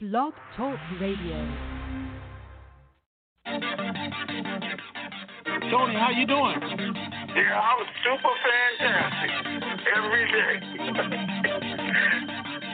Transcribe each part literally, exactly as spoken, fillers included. Blog Talk Radio. Tony, how you doing? Yeah, I was super fantastic every day.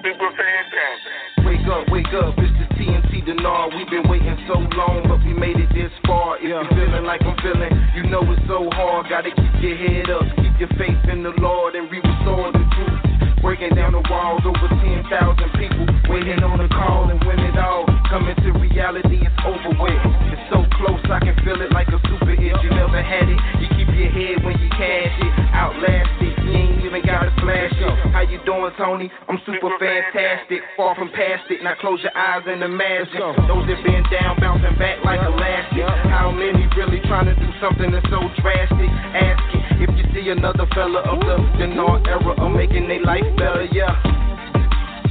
Super fantastic. Wake up, wake up, it's the T N T Dinar. We've been waiting so long, but we made it this far. If yeah. you're feeling like I'm feeling, you know it's so hard. Gotta keep your head up, keep your faith in the Lord, and we restore the truth. Breaking down the walls, over ten thousand people waiting on a call, and when it all coming to reality, it's over with. It's so close, I can feel it like a super itch. You never had it, you keep your head when you cash it. Outlast it, you ain't even gotta flash it. How you doing, Tony? I'm super fantastic, far from past it. Now close your eyes and imagine those that been down, bouncing back like elastic. How many really trying to do something that's so drastic? Ask it. If you see another fella up the Dinar era of making their life better, yeah.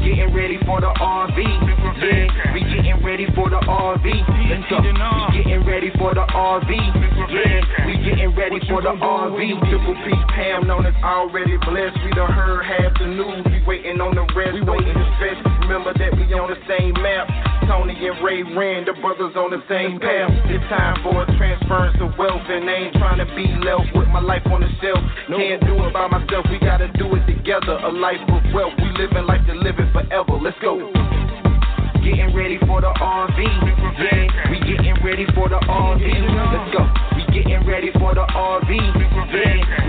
getting ready for the R V, yeah. We getting ready for the R V, let's go. We getting ready for the R V, yeah. We getting ready for the R V. Triple P Pam known as already blessed. We done heard half the news. Waiting on the rest, we waiting to stretch. Remember that we on the same map. Tony and Ray Rand, the brothers on the same path. It's time for a transference of wealth, and I ain't trying to be left with my life on the shelf. Can't do it by myself, we gotta do it together. A life with wealth, we living life to live it forever. Let's go. Getting ready for the R V, yeah. We getting ready for the R V. Let's go. We getting ready for the R V, yeah.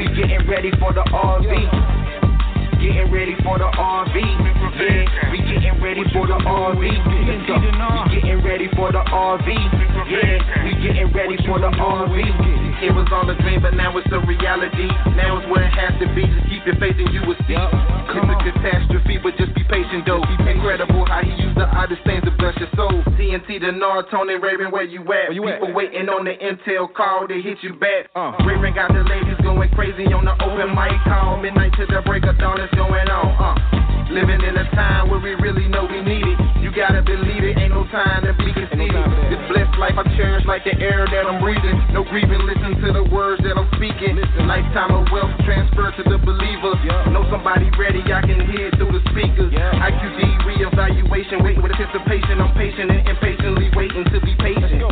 We getting ready for the R V. Getting ready for the R V, yeah. We getting ready for the R V, yeah. We getting ready for the R V, yeah. We getting ready for the R V. It was all a dream, but now it's a reality. Now it's where it has to be. Just keep your faith and you will see. It's a catastrophe, but just be patient, though. Incredible how he used the oddest things to bless your soul. T N T, the Nar, Tony, Raven, where you at? Where you People at? waiting on the intel call to hit you back. Uh. Raven got the ladies going crazy on the open mic call. Midnight to the break of dawn, it's going on. Uh. Living in a time where we really know we need it. You gotta believe it, ain't no time to be conceited. This blessed life I cherish like the air that I'm breathing. No grieving, listen to the words that I'm speaking. Listen. Lifetime of wealth transferred to the believer. Yeah. Know somebody ready, I can hear through the speakers. Yeah. I Q D reevaluation, waiting with anticipation. I'm patient and impatiently waiting to be patient.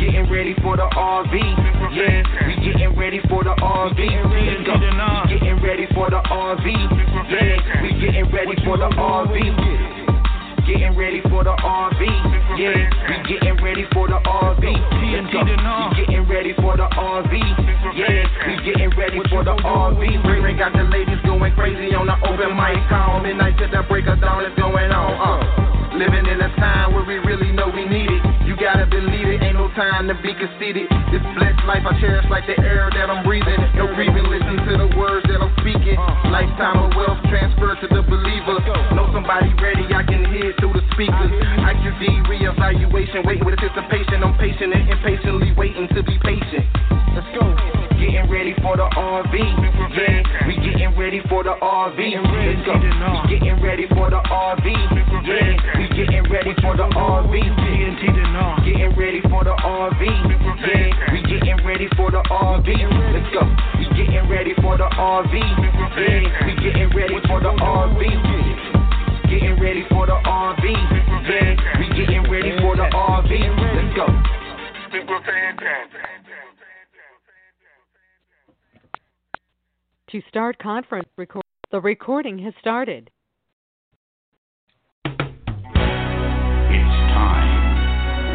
Getting ready for the R V. Yeah. We getting ready for the R V. We getting ready for the R V. Yeah. We getting ready for the R V. Getting ready for the R V. Yeah, we getting ready for the R V. We getting ready for the R V. Yeah, we getting ready for the R V. We got the ladies going crazy on the open mic call. Midnight to the break of dawn is going on. Uh, living in a time where we really know we need it. You gotta believe it, ain't no time to be conceited. This blessed life I cherish like the air that I'm breathing. No grieving, listen to the words that I'm speaking. Lifetime of wealth transferred to the believer. Know somebody ready, I can hear it through the speakers. I Q D reevaluation, waiting with anticipation. I'm patient and impatiently waiting to be patient. Let's go. Getting ready for the R V. Yeah. We getting ready for the R V. Let's go. We getting ready for the R V. Yeah. We getting ready for the R V. Getting ready for the R V. Yeah. We getting ready for the R V. Let's go. We getting ready for the R V. Yeah. We getting ready for the R V. Getting ready for the R V. Yeah. We getting ready for the R V. Let's go. Super fantastic. To start conference record, the recording has started. It's time.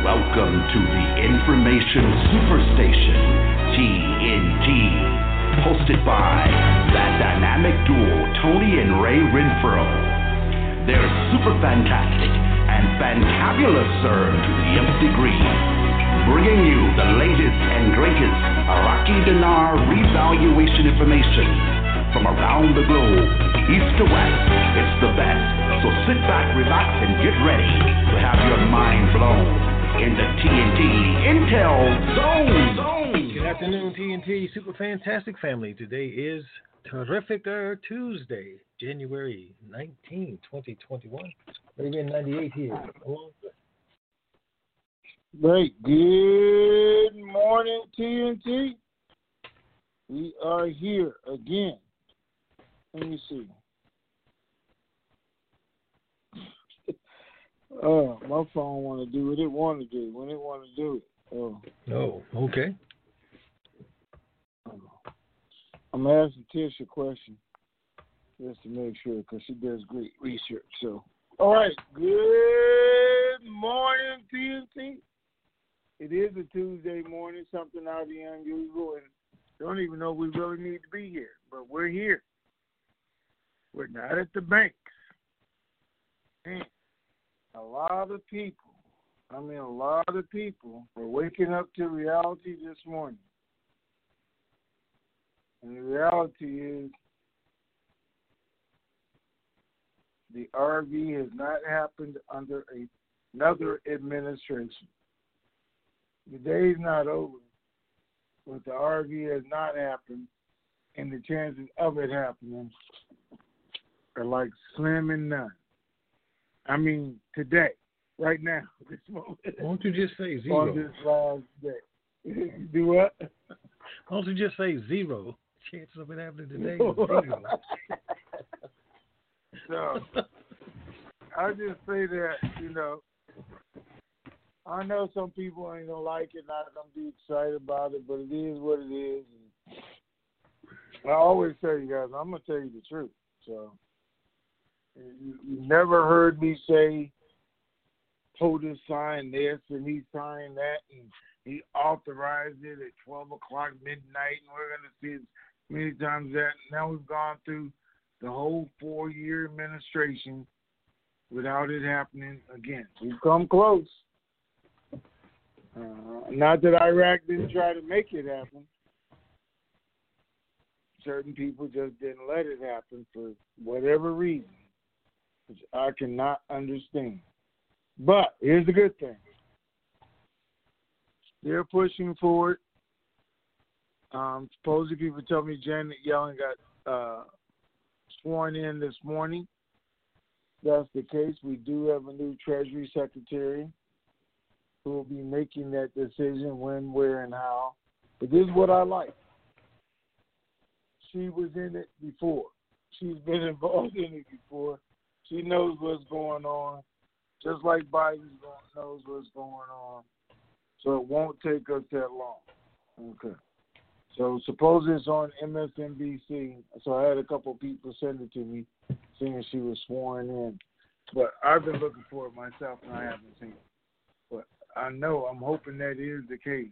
Welcome to the Information Superstation, T N T, hosted by that dynamic duo Tony and Ray Renfro. They're super fantastic and fantabulous, sir, to the nth degree. Bringing you the latest and greatest Iraqi dinar revaluation information from around the globe, east to west. It's the best. So sit back, relax, and get ready to have your mind blown in the T N T Intel Zone. Good afternoon, T N T Super Fantastic Family. Today is Terrificer Tuesday, January nineteenth, twenty twenty-one. Raven ninety-eight here. Great. Good morning, T N T. We are here again. Let me see. Oh, my phone want to do what it want to do when it want to do it. Oh. Oh, okay. I'm going to ask Tish a question just to make sure, because she does great research. So, all right. Good morning, T N T. It is a Tuesday morning, something out of the unusual, and don't even know we really need to be here, but we're here. We're not at the banks. Man, a lot of people, I mean a lot of people, were waking up to reality this morning. And the reality is the R V has not happened under a, another administration. The day's not over, but the R V has not happened, and the chances of it happening are like slim and none. I mean, today, right now, this moment. Won't you just say zero? On this last day. Do what? Won't you just say zero? Chances of it happening today is zero. So, I just say that, you know, I know some people ain't going to like it, not going to be excited about it, but it is what it is. And I always tell you guys, I'm going to tell you the truth. So, you, you never heard me say, POTUS signed this and he signed that and he authorized it at twelve o'clock midnight and we're going to see it many times that. Now we've gone through the whole four-year administration without it happening again. We've come close. Uh, not that Iraq didn't try to make it happen. Certain people just didn't let it happen for whatever reason, which I cannot understand. But here's the good thing. They're pushing forward. Um, supposedly people tell me Janet Yellen got uh, sworn in this morning. That's the case. We do have a new Treasury Secretary who will be making that decision when, where, and how. But this is what I like. She was in it before. She's been involved in it before. She knows what's going on, just like Biden knows what's going on. So it won't take us that long. Okay. So suppose it's on M S N B C. So I had a couple of people send it to me, seeing she was sworn in. But I've been looking for it myself, and I haven't seen it. But I know, I'm hoping that is the case.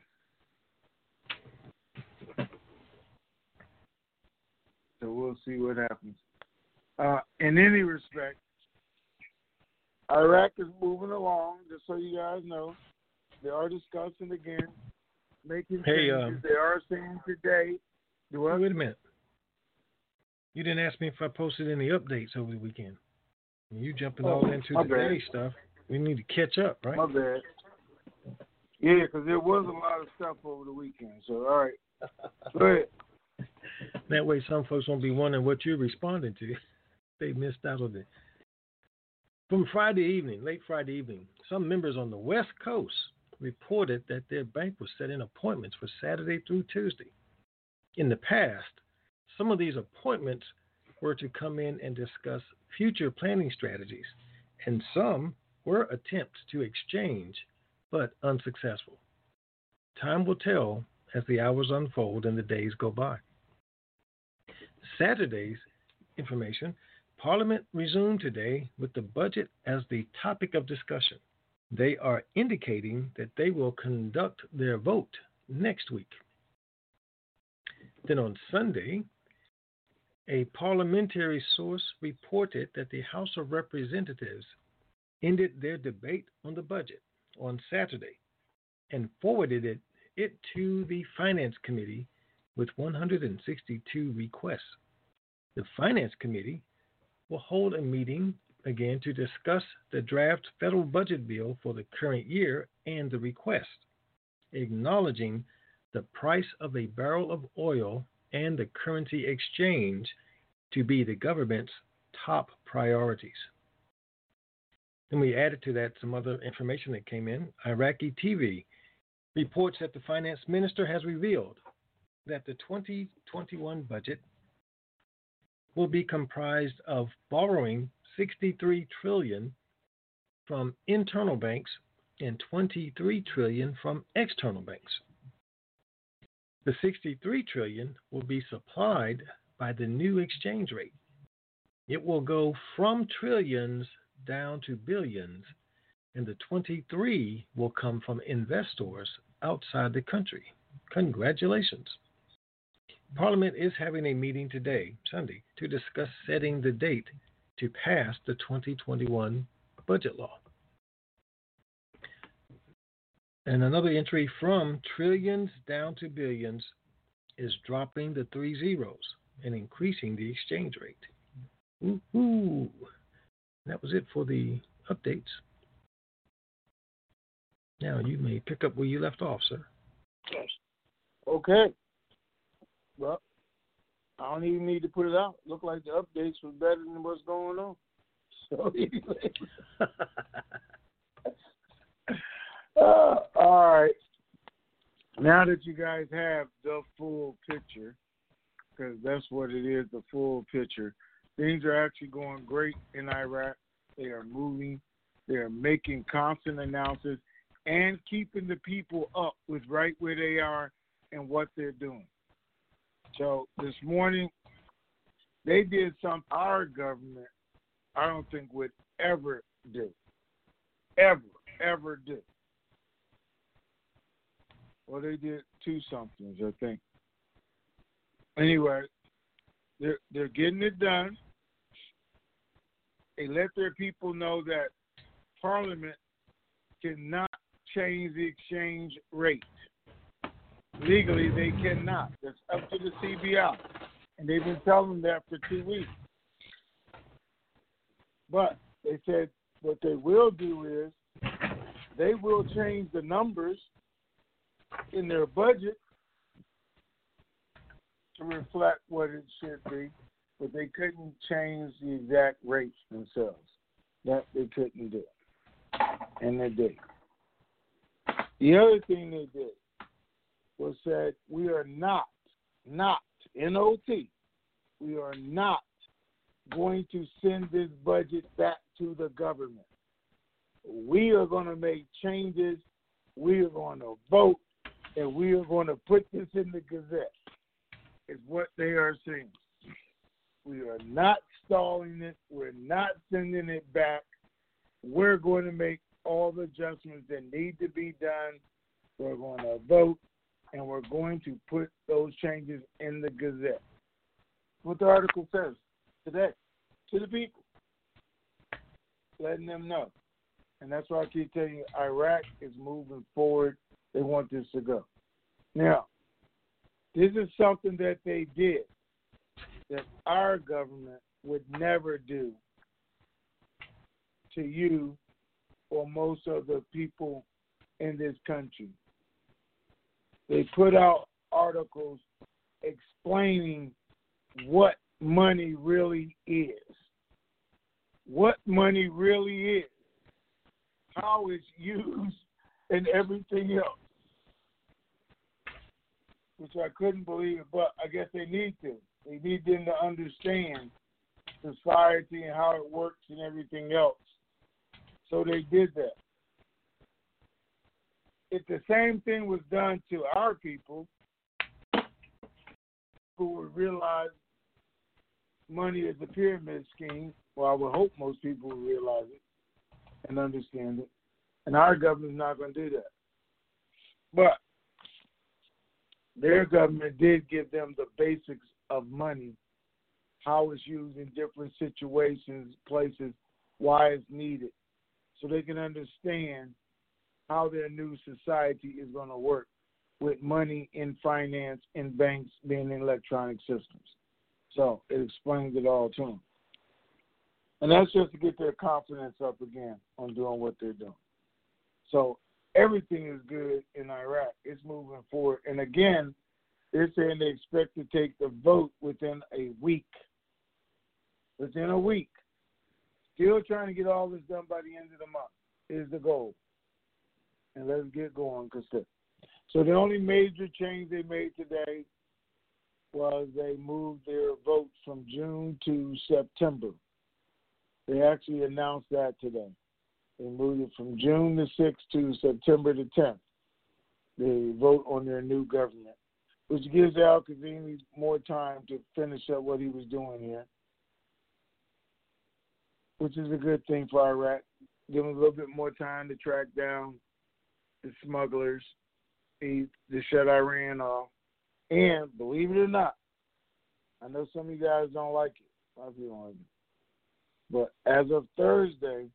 So we'll see what happens. Uh, in any respect, Iraq is moving along, just so you guys know. They are discussing again, making hey, changes. Um, they are saying today. Do I- wait a minute. You didn't ask me if I posted any updates over the weekend. You jumping oh, all into the day stuff. We need to catch up, right? My bad. Yeah, because there was a lot of stuff over the weekend. So, all right. Go ahead. That way some folks won't be wondering what you're responding to. They missed out on it. From Friday evening, late Friday evening, some members on the West Coast reported that their bank was setting appointments for Saturday through Tuesday. In the past, some of these appointments were to come in and discuss future planning strategies, and some were attempts to exchange, but unsuccessful. Time will tell as the hours unfold and the days go by. Saturday's information, Parliament resumed today with the budget as the topic of discussion. They are indicating that they will conduct their vote next week. Then on Sunday, a parliamentary source reported that the House of Representatives ended their debate on the budget on Saturday and forwarded it, it to the Finance Committee with one hundred sixty-two requests. The Finance Committee will hold a meeting again to discuss the draft federal budget bill for the current year and the request, acknowledging the price of a barrel of oil and the currency exchange to be the government's top priorities. Then we added to that some other information that came in. Iraqi T V reports that the finance minister has revealed that the twenty twenty-one budget will be comprised of borrowing sixty-three trillion dollars from internal banks and twenty-three trillion dollars from external banks. The sixty-three trillion dollars will be supplied by the new exchange rate. It will go from trillions down to billions, and the twenty-three will come from investors outside the country. Congratulations. Parliament is having a meeting today, Sunday, to discuss setting the date to pass the twenty twenty-one budget law. And another entry, from trillions down to billions, is dropping the three zeros and increasing the exchange rate. Woohoo! That was it for the updates. Now you may pick up where you left off, sir. Okay. Well, I don't even need to put it out. Looked like the updates was better than what's going on. So anyway. uh, all right. Now that you guys have the full picture, because that's what it is, the full picture, things are actually going great in Iraq. They are moving. They are making constant announcements and keeping the people up with right where they are and what they're doing. So this morning, they did something our government I don't think would ever do. Ever, ever do. Well, they did two somethings, I think. Anyway, they're, they're getting it done. They let their people know that Parliament cannot change the exchange rate. Legally, they cannot. That's up to the C B I. And they've been telling them that for two weeks. But they said what they will do is they will change the numbers in their budget to reflect what it should be, but they couldn't change the exact rates themselves. That they couldn't do. And they did. The other thing they did was said we are not, not, N O T, we are not going to send this budget back to the government. We are going to make changes. We are going to vote, and we are going to put this in the Gazette. Is what they are saying. We are not stalling it. We're not sending it back. We're going to make all the adjustments that need to be done. We're going to vote, and we're going to put those changes in the Gazette. What the article says today, to the people, letting them know. And that's why I keep telling you, Iraq is moving forward. They want this to go. Now, this is something that they did that our government would never do to you or most of the people in this country. They put out articles explaining what money really is, what money really is, how it's used, and everything else. Which I couldn't believe, but I guess they need to. They need them to understand society and how it works and everything else. So they did that. If the same thing was done to our people, who would realize money is a pyramid scheme, well, I would hope most people would realize it and understand it. And our government's not going to do that. But their government did give them the basics of money, how it's used in different situations, places, why it's needed, so they can understand how their new society is going to work with money in finance and banks being in electronic systems. So it explains it all to them. And that's just to get their confidence up again on doing what they're doing. So everything is good in Iraq. It's moving forward. And again, they're saying they expect to take the vote within a week. Within a week. Still trying to get all this done by the end of the month is the goal. And let's get going. So the only major change they made today was they moved their vote from June to September. They actually announced that today. They moved it from June the sixth to September the tenth. They vote on their new government, which gives Al Kazemi more time to finish up what he was doing here, which is a good thing for Iraq. Give him a little bit more time to track down the smugglers, to shut Iran off. And believe it or not, I know some of you guys don't like it. A lot of people don't like it. But as of Thursday,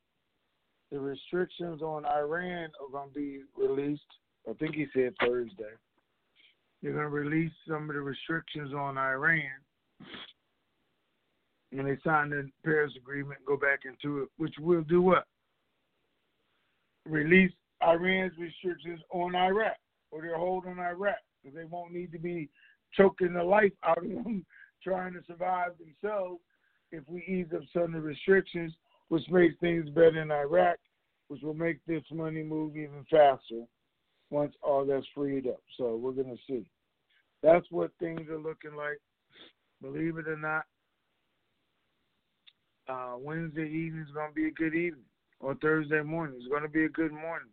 the restrictions on Iran are going to be released. I think he said Thursday. They're going to release some of the restrictions on Iran. And they signed the Paris Agreement and go back into it, which will do what? Release Iran's restrictions on Iraq, or their hold on Iraq, because they won't need to be choking the life out of them trying to survive themselves if we ease up some of the restrictions, which makes things better in Iraq, which will make this money move even faster once all that's freed up. So we're going to see. That's what things are looking like, believe it or not. Uh, Wednesday evening is going to be a good evening, or Thursday morning is going to be a good morning,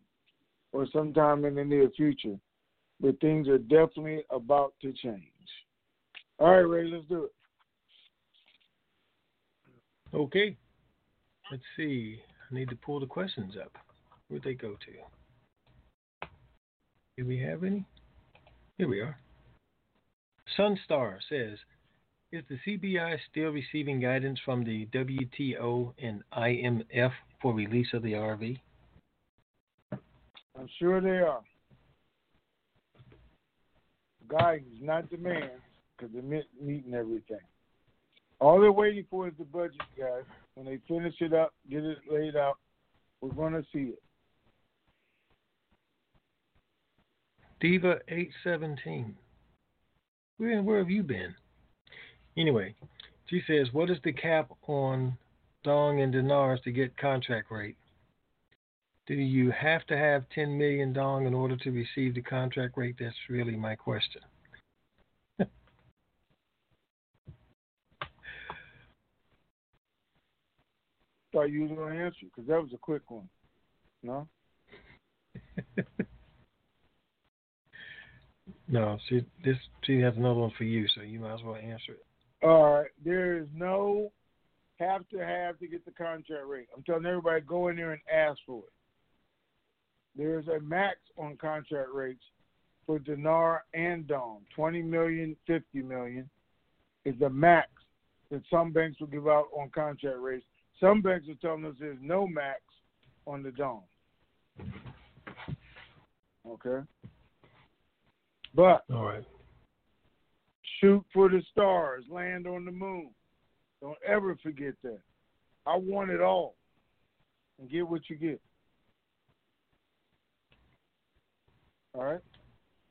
or sometime in the near future. But things are definitely about to change. All right, Ray, let's do it. Okay. Let's see. I need to pull the questions up. Where'd they go to? Do we have any? Here we are. Sunstar says, is the C B I still receiving guidance from the W T O and I M F for release of the R V? I'm sure they are. Guidance, not demands, because they're meeting everything. All they're waiting for is the budget, guys. When they finish it up, get it laid out, we're going to see it. Diva eight seventeen. Where, where have you been? Anyway, she says, what is the cap on dong and dinars to get contract rate? Do you have to have ten million dong in order to receive the contract rate? That's really my question. Thought you were going to answer because that was a quick one. No? No, she, this, she has another one for you, so you might as well answer it. All right, there is no have to have to get the contract rate. I'm telling everybody, go in there and ask for it. There is a max on contract rates for dinar and dong, twenty million, fifty million is the max that some banks will give out on contract rates. Some banks are telling us there's no max on the dong. Okay? But all right. Shoot for the stars, land on the moon. Don't ever forget that. I want it all. And get what you get. All right?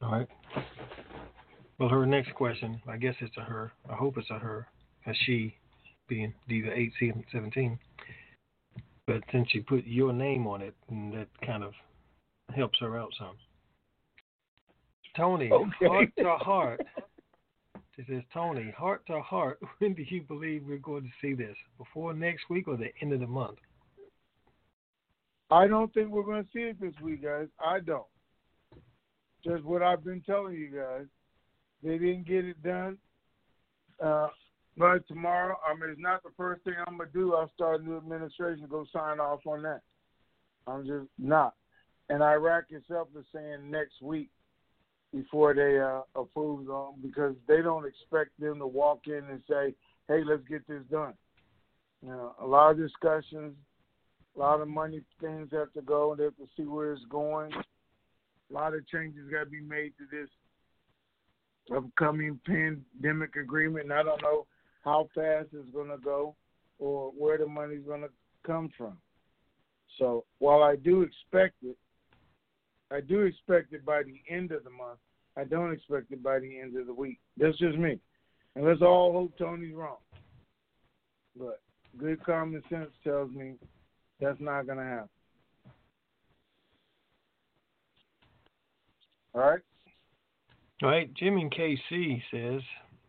All right. Well, her next question, I guess it's a her. I hope it's a her. A she, being Diva eight seventeen. But since you put your name on it, that kind of helps her out some. Tony, okay. Heart to heart. She says, Tony, heart to heart, when do you believe we're going to see this? Before next week or the end of the month? I don't think we're going to see it this week, guys. I don't. Just what I've been telling you guys. They didn't get it done. Uh, but tomorrow, I mean, it's not the first thing I'm going to do. I'll start a new administration, go sign off on that. I'm just not. And Iraq itself is saying next week, before they uh, approve them, because they don't expect them to walk in and say, hey, let's get this done. You know, a lot of discussions, a lot of money things have to go, and they have to see where it's going. A lot of changes got to be made to this upcoming pandemic agreement, and I don't know how fast it's going to go or where the money's going to come from. So while I do expect it, I do expect it by the end of the month. I don't expect it by the end of the week. That's just me. And let's all hope Tony's wrong. But good common sense tells me that's not going to happen. All right? All right. Jim in K C says,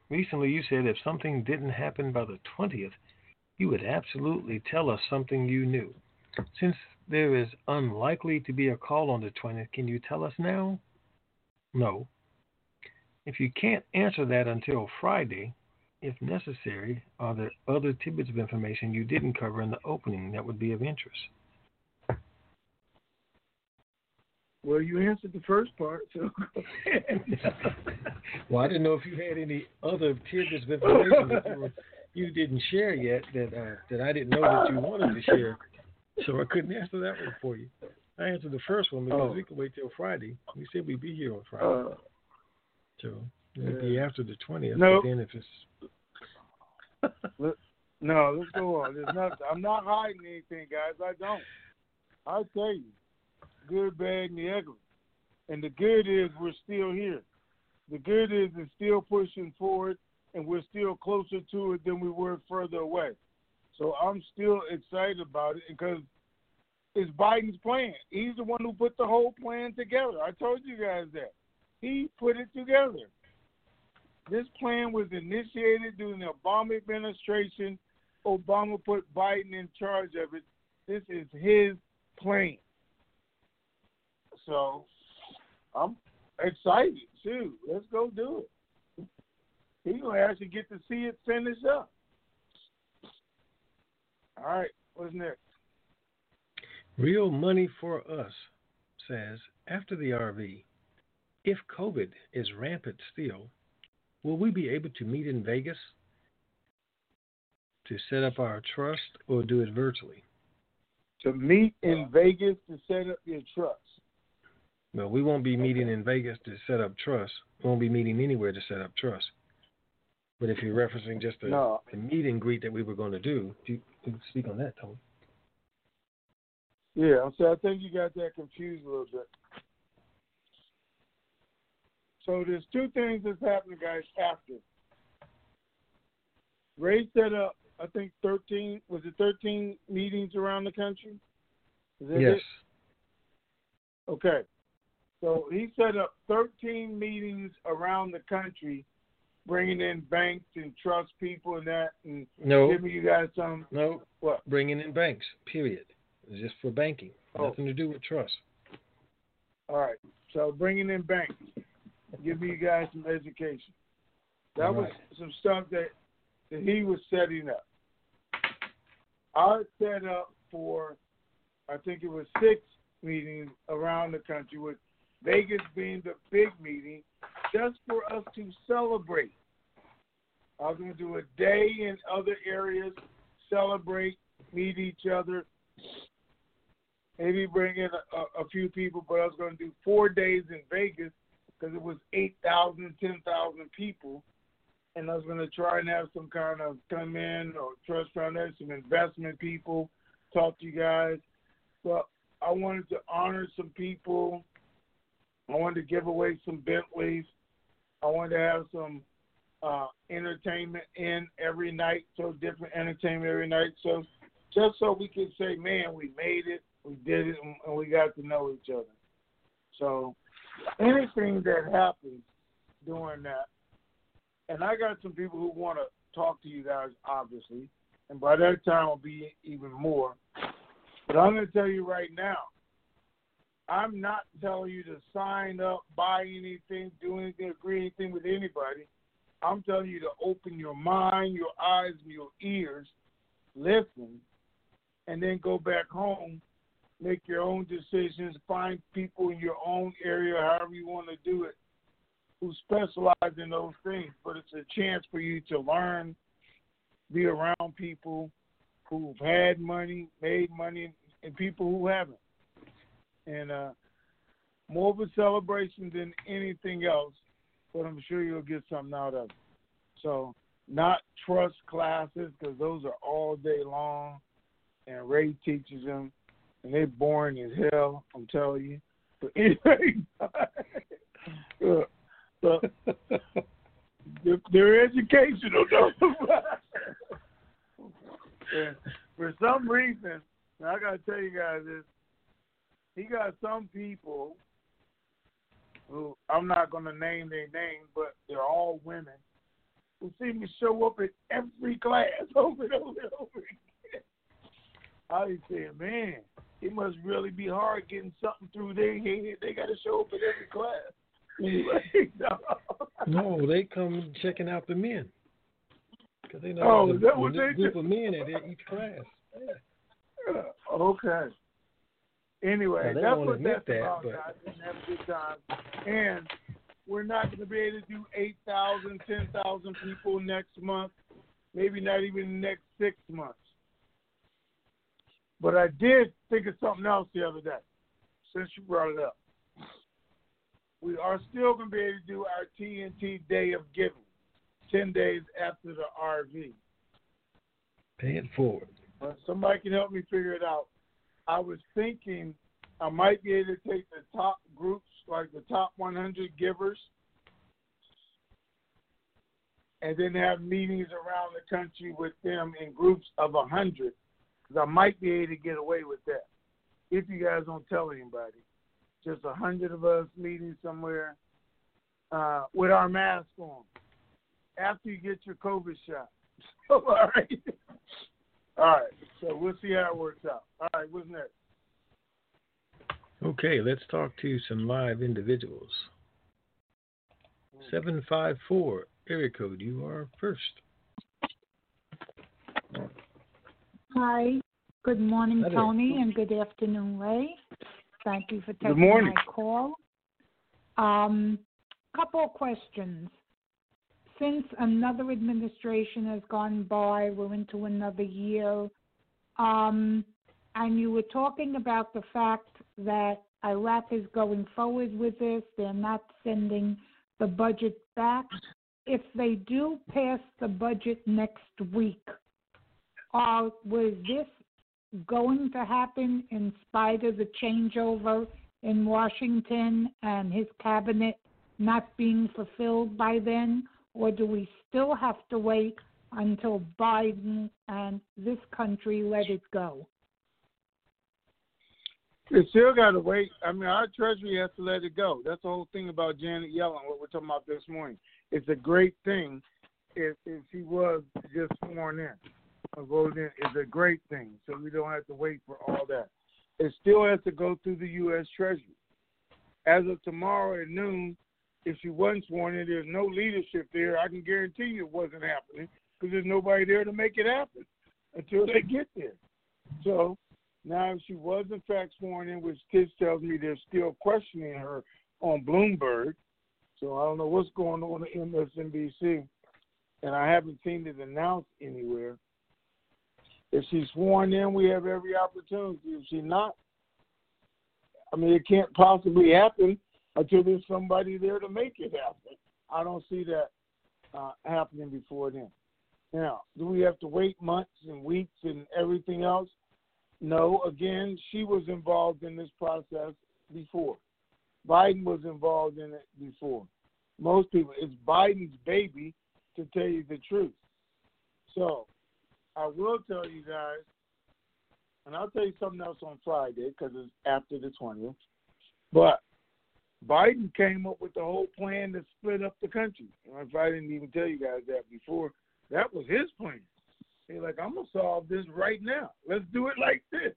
recently you said if something didn't happen by the twentieth, you would absolutely tell us something you knew. Since there is unlikely to be a call on the twentieth, can you tell us now? No. If you can't answer that until Friday, if necessary, are there other tidbits of information you didn't cover in the opening that would be of interest? Well, you answered the first part, so go ahead. Well, I didn't know if you had any other tidbits of information that you, were, you didn't share yet that uh, that I didn't know that you wanted to share, so I couldn't answer that one for you. I answered the first one because oh. we could wait till Friday. We said we'd be here on Friday. Uh, so it'd yeah. be after the twentieth. Nope. But then if it's Let, no, let's go on. There's nothing. I'm not hiding anything, guys. I don't. I tell you, good, bad, and the ugly. And the good is we're still here. The good is it's still pushing forward, and we're still closer to it than we were further away. So I'm still excited about it because it's Biden's plan. He's the one who put the whole plan together. I told you guys that. He put it together. This plan was initiated during the Obama administration. Obama put Biden in charge of it. This is his plan. So I'm excited, too. Let's go do it. He's going to actually get to see it finish up. All right, what's next? Real Money for Us says, after the R V, if COVID is rampant still, will we be able to meet in Vegas to set up our trust or do it virtually? To meet in Vegas to set up your trust. No, we won't be meeting in Vegas to set up trust. We won't be meeting anywhere to set up trust. But if you're referencing just the, no. the meet and greet that we were going to do, you can speak on that, Tony. Yeah, so I think you got that confused a little bit. So there's two things that's happening, guys, after. Ray set up, I think, thirteen, was it thirteen meetings around the country? Is that yes. It? Okay. So he set up thirteen meetings around the country, bringing in banks and trust people and that. And no. Give me you guys some. No. What? Bringing in banks, period. It's just for banking. Oh. Nothing to do with trust. All right. So bringing in banks. Give me you guys some education. That All right. was some stuff that, that he was setting up. I set up for, I think it was six meetings around the country with Vegas being the big meeting, just for us to celebrate. I was going to do a day in other areas, celebrate, meet each other, maybe bring in a, a few people, but I was going to do four days in Vegas because it was eight thousand, ten thousand people, and I was going to try and have some kind of come in or trust foundation, some investment people, talk to you guys. But I wanted to honor some people. I wanted to give away some Bentleys. I wanted to have some uh, entertainment in every night, so different entertainment every night. So just so we could say, man, we made it, we did it, and we got to know each other. So anything that happens during that, and I got some people who want to talk to you guys, obviously, and by that time it'll be even more. But I'm going to tell you right now, I'm not telling you to sign up, buy anything, do anything, agree anything with anybody. I'm telling you to open your mind, your eyes, and your ears, listen, and then go back home, make your own decisions, find people in your own area, however you want to do it, who specialize in those things. But it's a chance for you to learn, be around people who've had money, made money, and people who haven't. And uh, more of a celebration than anything else, but I'm sure you'll get something out of it. So not trust classes, because those are all day long, and Ray teaches them, and they're boring as hell, I'm telling you. But anyway, so, they're educational, though. And for some reason, now I gotta tell you guys this, he got some people who I'm not gonna name their name, but they're all women, who seem to show up in every class over and over and over again. I be saying, man, it must really be hard getting something through their head. They gotta show up in every class. No, they come checking out the men. Cause they know oh, the, that what they group do? Of men at each class. Yeah. Okay. Anyway, now, that's what that's that, about, but... guys. And have a good time. And we're not going to be able to do eight thousand, ten thousand people next month, maybe not even next six months. But I did think of something else the other day, since you brought it up. We are still going to be able to do our T N T Day of Giving, ten days after the R V. Pay it forward. Uh, somebody can help me figure it out. I was thinking I might be able to take the top groups, like the top one hundred givers, and then have meetings around the country with them in groups of one hundred, because I might be able to get away with that if you guys don't tell anybody. Just one hundred of us meeting somewhere uh, with our mask on after you get your COVID shot. All right. All right. So we'll see how it works out. All right. What's next? Okay. Let's talk to some live individuals. seven five four, area code, you are first. Hi. Good morning, Hi Tony, there. And good afternoon, Ray. Thank you for taking my call. Um, couple of questions. Since another administration has gone by, we're into another year, um, and you were talking about the fact that Iraq is going forward with this. They're not sending the budget back. If they do pass the budget next week, uh, was this going to happen in spite of the changeover in Washington and his cabinet not being fulfilled by then, or do we still have to wait until Biden and this country let it go? They still got to wait. I mean, our Treasury has to let it go. That's the whole thing about Janet Yellen, what we're talking about this morning. It's a great thing if, if she was just sworn in. Voting is a great thing, so we don't have to wait for all that. It still has to go through the U S Treasury. As of tomorrow at noon, if she wasn't sworn in, there's no leadership there. I can guarantee you it wasn't happening because there's nobody there to make it happen until they get there. So now if she was, in fact, sworn in, which this tells me they're still questioning her on Bloomberg, so I don't know what's going on at M S N B C, and I haven't seen it announced anywhere. If she's sworn in, we have every opportunity. If she's not, I mean, it can't possibly happen until there's somebody there to make it happen. I don't see that uh, happening before then. Now, do we have to wait months and weeks and everything else? No. Again, she was involved in this process before. Biden was involved in it before. Most people, it's Biden's baby, to tell you the truth. So I will tell you guys, and I'll tell you something else on Friday because it's after the twentieth, but Biden came up with the whole plan to split up the country. And if I didn't even tell you guys that before, that was his plan. He's like, I'm going to solve this right now. Let's do it like this.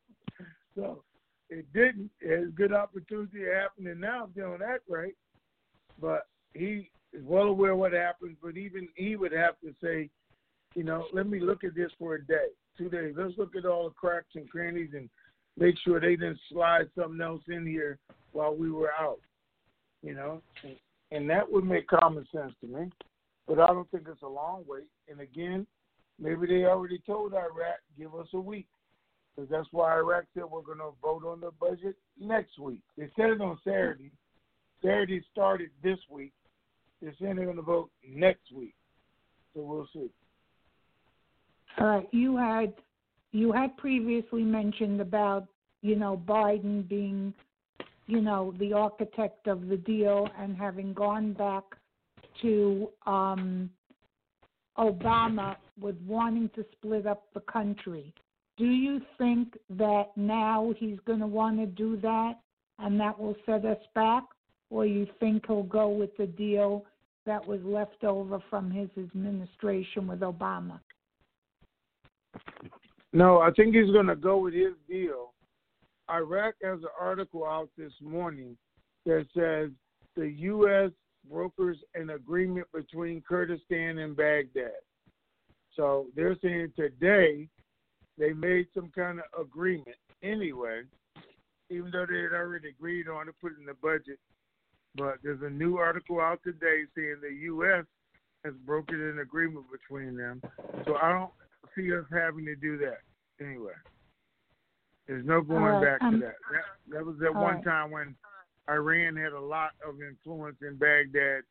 So it didn't. It had a good opportunity happening now if they don't act right. But he is well aware of what happens, but even he would have to say, you know, let me look at this for a day, two days. Let's look at all the cracks and crannies and make sure they didn't slide something else in here while we were out, you know. And, and that would make common sense to me. But I don't think it's a long wait. And, again, maybe they already told Iraq, give us a week. Because that's why Iraq said we're going to vote on the budget next week. They said it on Saturday. Saturday started this week. They're saying they're going to vote next week. So we'll see. Uh, you had you had previously mentioned about, you know, Biden being, you know, the architect of the deal and having gone back to um, Obama with wanting to split up the country. Do you think that now he's going to want to do that and that will set us back? Or you think he'll go with the deal that was left over from his administration with Obama? No, I think he's going to go with his deal. Iraq has an article out this morning that says the U S brokers an agreement between Kurdistan and Baghdad. So they're saying today they made some kind of agreement anyway, even though they had already agreed on it, put it in the budget. But there's a new article out today saying the U S has brokered an agreement between them. So I don't see us having to do that anyway. There's no going right, back um, to that. that. That was at one right. time when Iran had a lot of influence in Baghdad,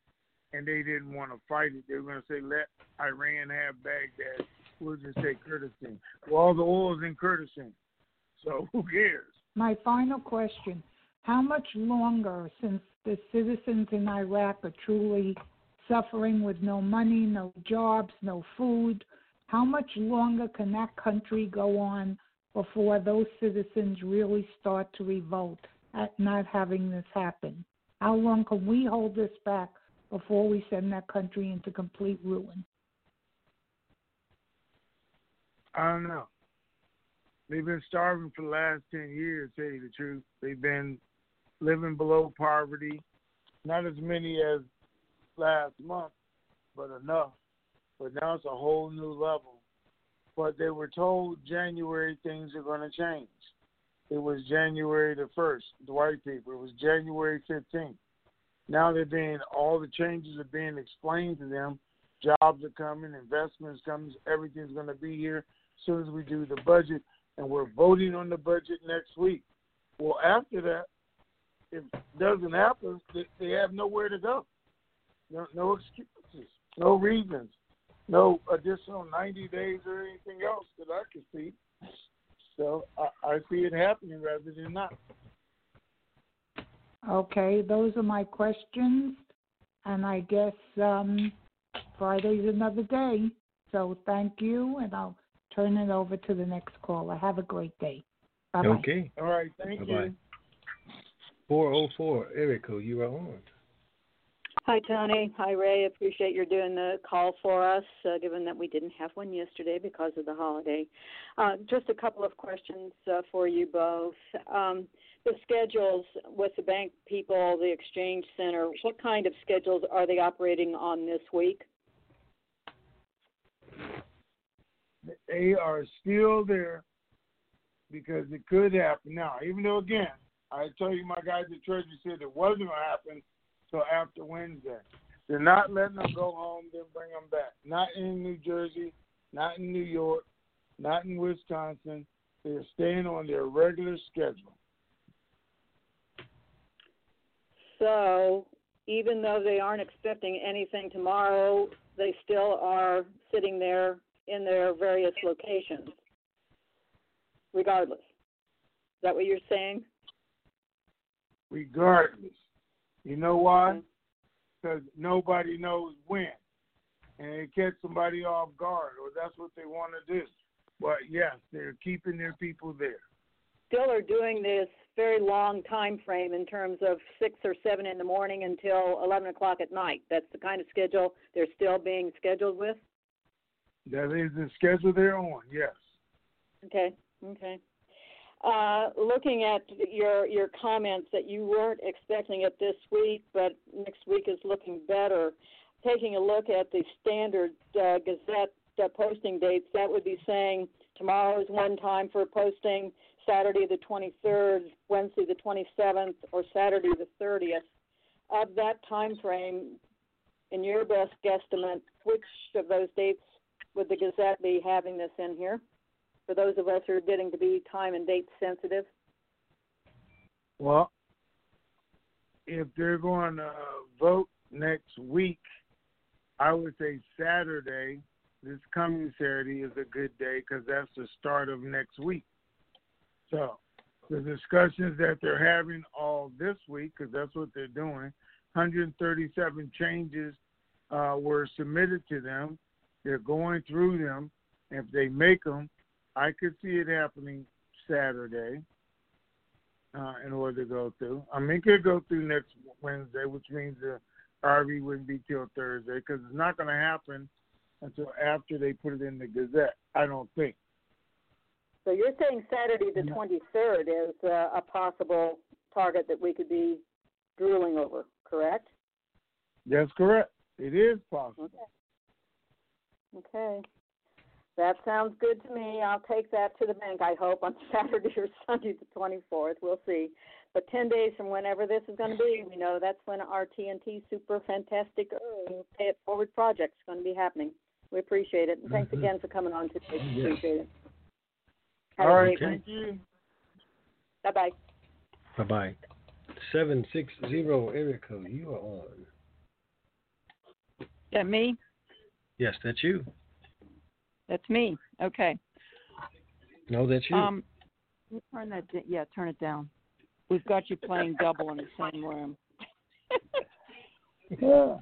and they didn't want to fight it. They were going to say, let Iran have Baghdad. We'll just take Kurdistan. Well, all the oil's in Kurdistan, so who cares? My final question, how much longer, since the citizens in Iraq are truly suffering with no money, no jobs, no food, how much longer can that country go on before those citizens really start to revolt at not having this happen? How long can we hold this back before we send that country into complete ruin? I don't know. They've been starving for the last ten years, to tell you the truth. They've been living below poverty, not as many as last month, but enough. But now it's a whole new level. But they were told January things are going to change. It was January the first, the white people. It was January fifteenth. Now they're being, all the changes are being explained to them. Jobs are coming, investments coming, everything's going to be here as soon as we do the budget. And we're voting on the budget next week. Well, after that, if it doesn't happen, they have nowhere to go. No, no excuses, no reasons, no additional ninety days or anything else that I can see. So I, I see it happening rather than not. Okay, those are my questions. And I guess um, Friday's another day. So thank you, and I'll turn it over to the next caller. Have a great day. Bye-bye. Okay. All right, thank Bye-bye. you. four oh four, Erica, you are on. Hi, Tony. Hi, Ray. Appreciate your doing the call for us, uh, given that we didn't have one yesterday because of the holiday. Uh, just a couple of questions uh, for you both. Um, the schedules with the bank people, the exchange center, what kind of schedules are they operating on this week? They are still there because it could happen. Now, even though, again, I tell you my guys at Treasury said it wasn't going to happen until after Wednesday. They're not letting them go home, then bring them back. Not in New Jersey, not in New York, not in Wisconsin. They're staying on their regular schedule. So even though they aren't expecting anything tomorrow, they still are sitting there in their various locations, regardless. Is that what you're saying? Regardless. You know why? Because nobody knows when. And it catch somebody off guard, or that's what they want to do. But, yes, they're keeping their people there. Still are doing this very long time frame in terms of six or seven in the morning until eleven o'clock at night. That's the kind of schedule they're still being scheduled with? That is the schedule they're on, yes. Okay, okay. Uh, looking at your your comments that you weren't expecting it this week, but next week is looking better, taking a look at the standard uh, Gazette uh, posting dates, that would be saying tomorrow is one time for posting, Saturday the twenty-third, Wednesday the twenty-seventh, or Saturday the thirtieth. Of that time frame, in your best guesstimate, which of those dates would the Gazette be having this in here, for those of us who are getting to be time and date sensitive? Well, if they're going to vote next week, I would say Saturday, this coming Saturday, is a good day because that's the start of next week. So the discussions that they're having all this week, because that's what they're doing, one hundred thirty-seven changes uh, were submitted to them. They're going through them. If they make them, I could see it happening Saturday uh, in order to go through. I mean, it could go through next Wednesday, which means the R V wouldn't be till Thursday, because it's not going to happen until after they put it in the Gazette, I don't think. So you're saying Saturday the twenty-third is uh, a possible target that we could be drooling over, correct? That's correct. It is possible. Okay. Okay. That sounds good to me. I'll take that to the bank, I hope, on Saturday or Sunday the twenty-fourth. We'll see. But ten days from whenever this is going to be, we know that's when our T N T Super Fantastic Pay It Forward project is going to be happening. We appreciate it. And thanks again for coming on today. We appreciate it. Have All right. Thank you. Bye-bye. Bye-bye. seven six zero, Erica, you are on. Is that me? Yes, that's you. That's me. Okay. No, that's you. Um, turn that. Yeah, turn it down. We've got you playing double in the same room. Yeah.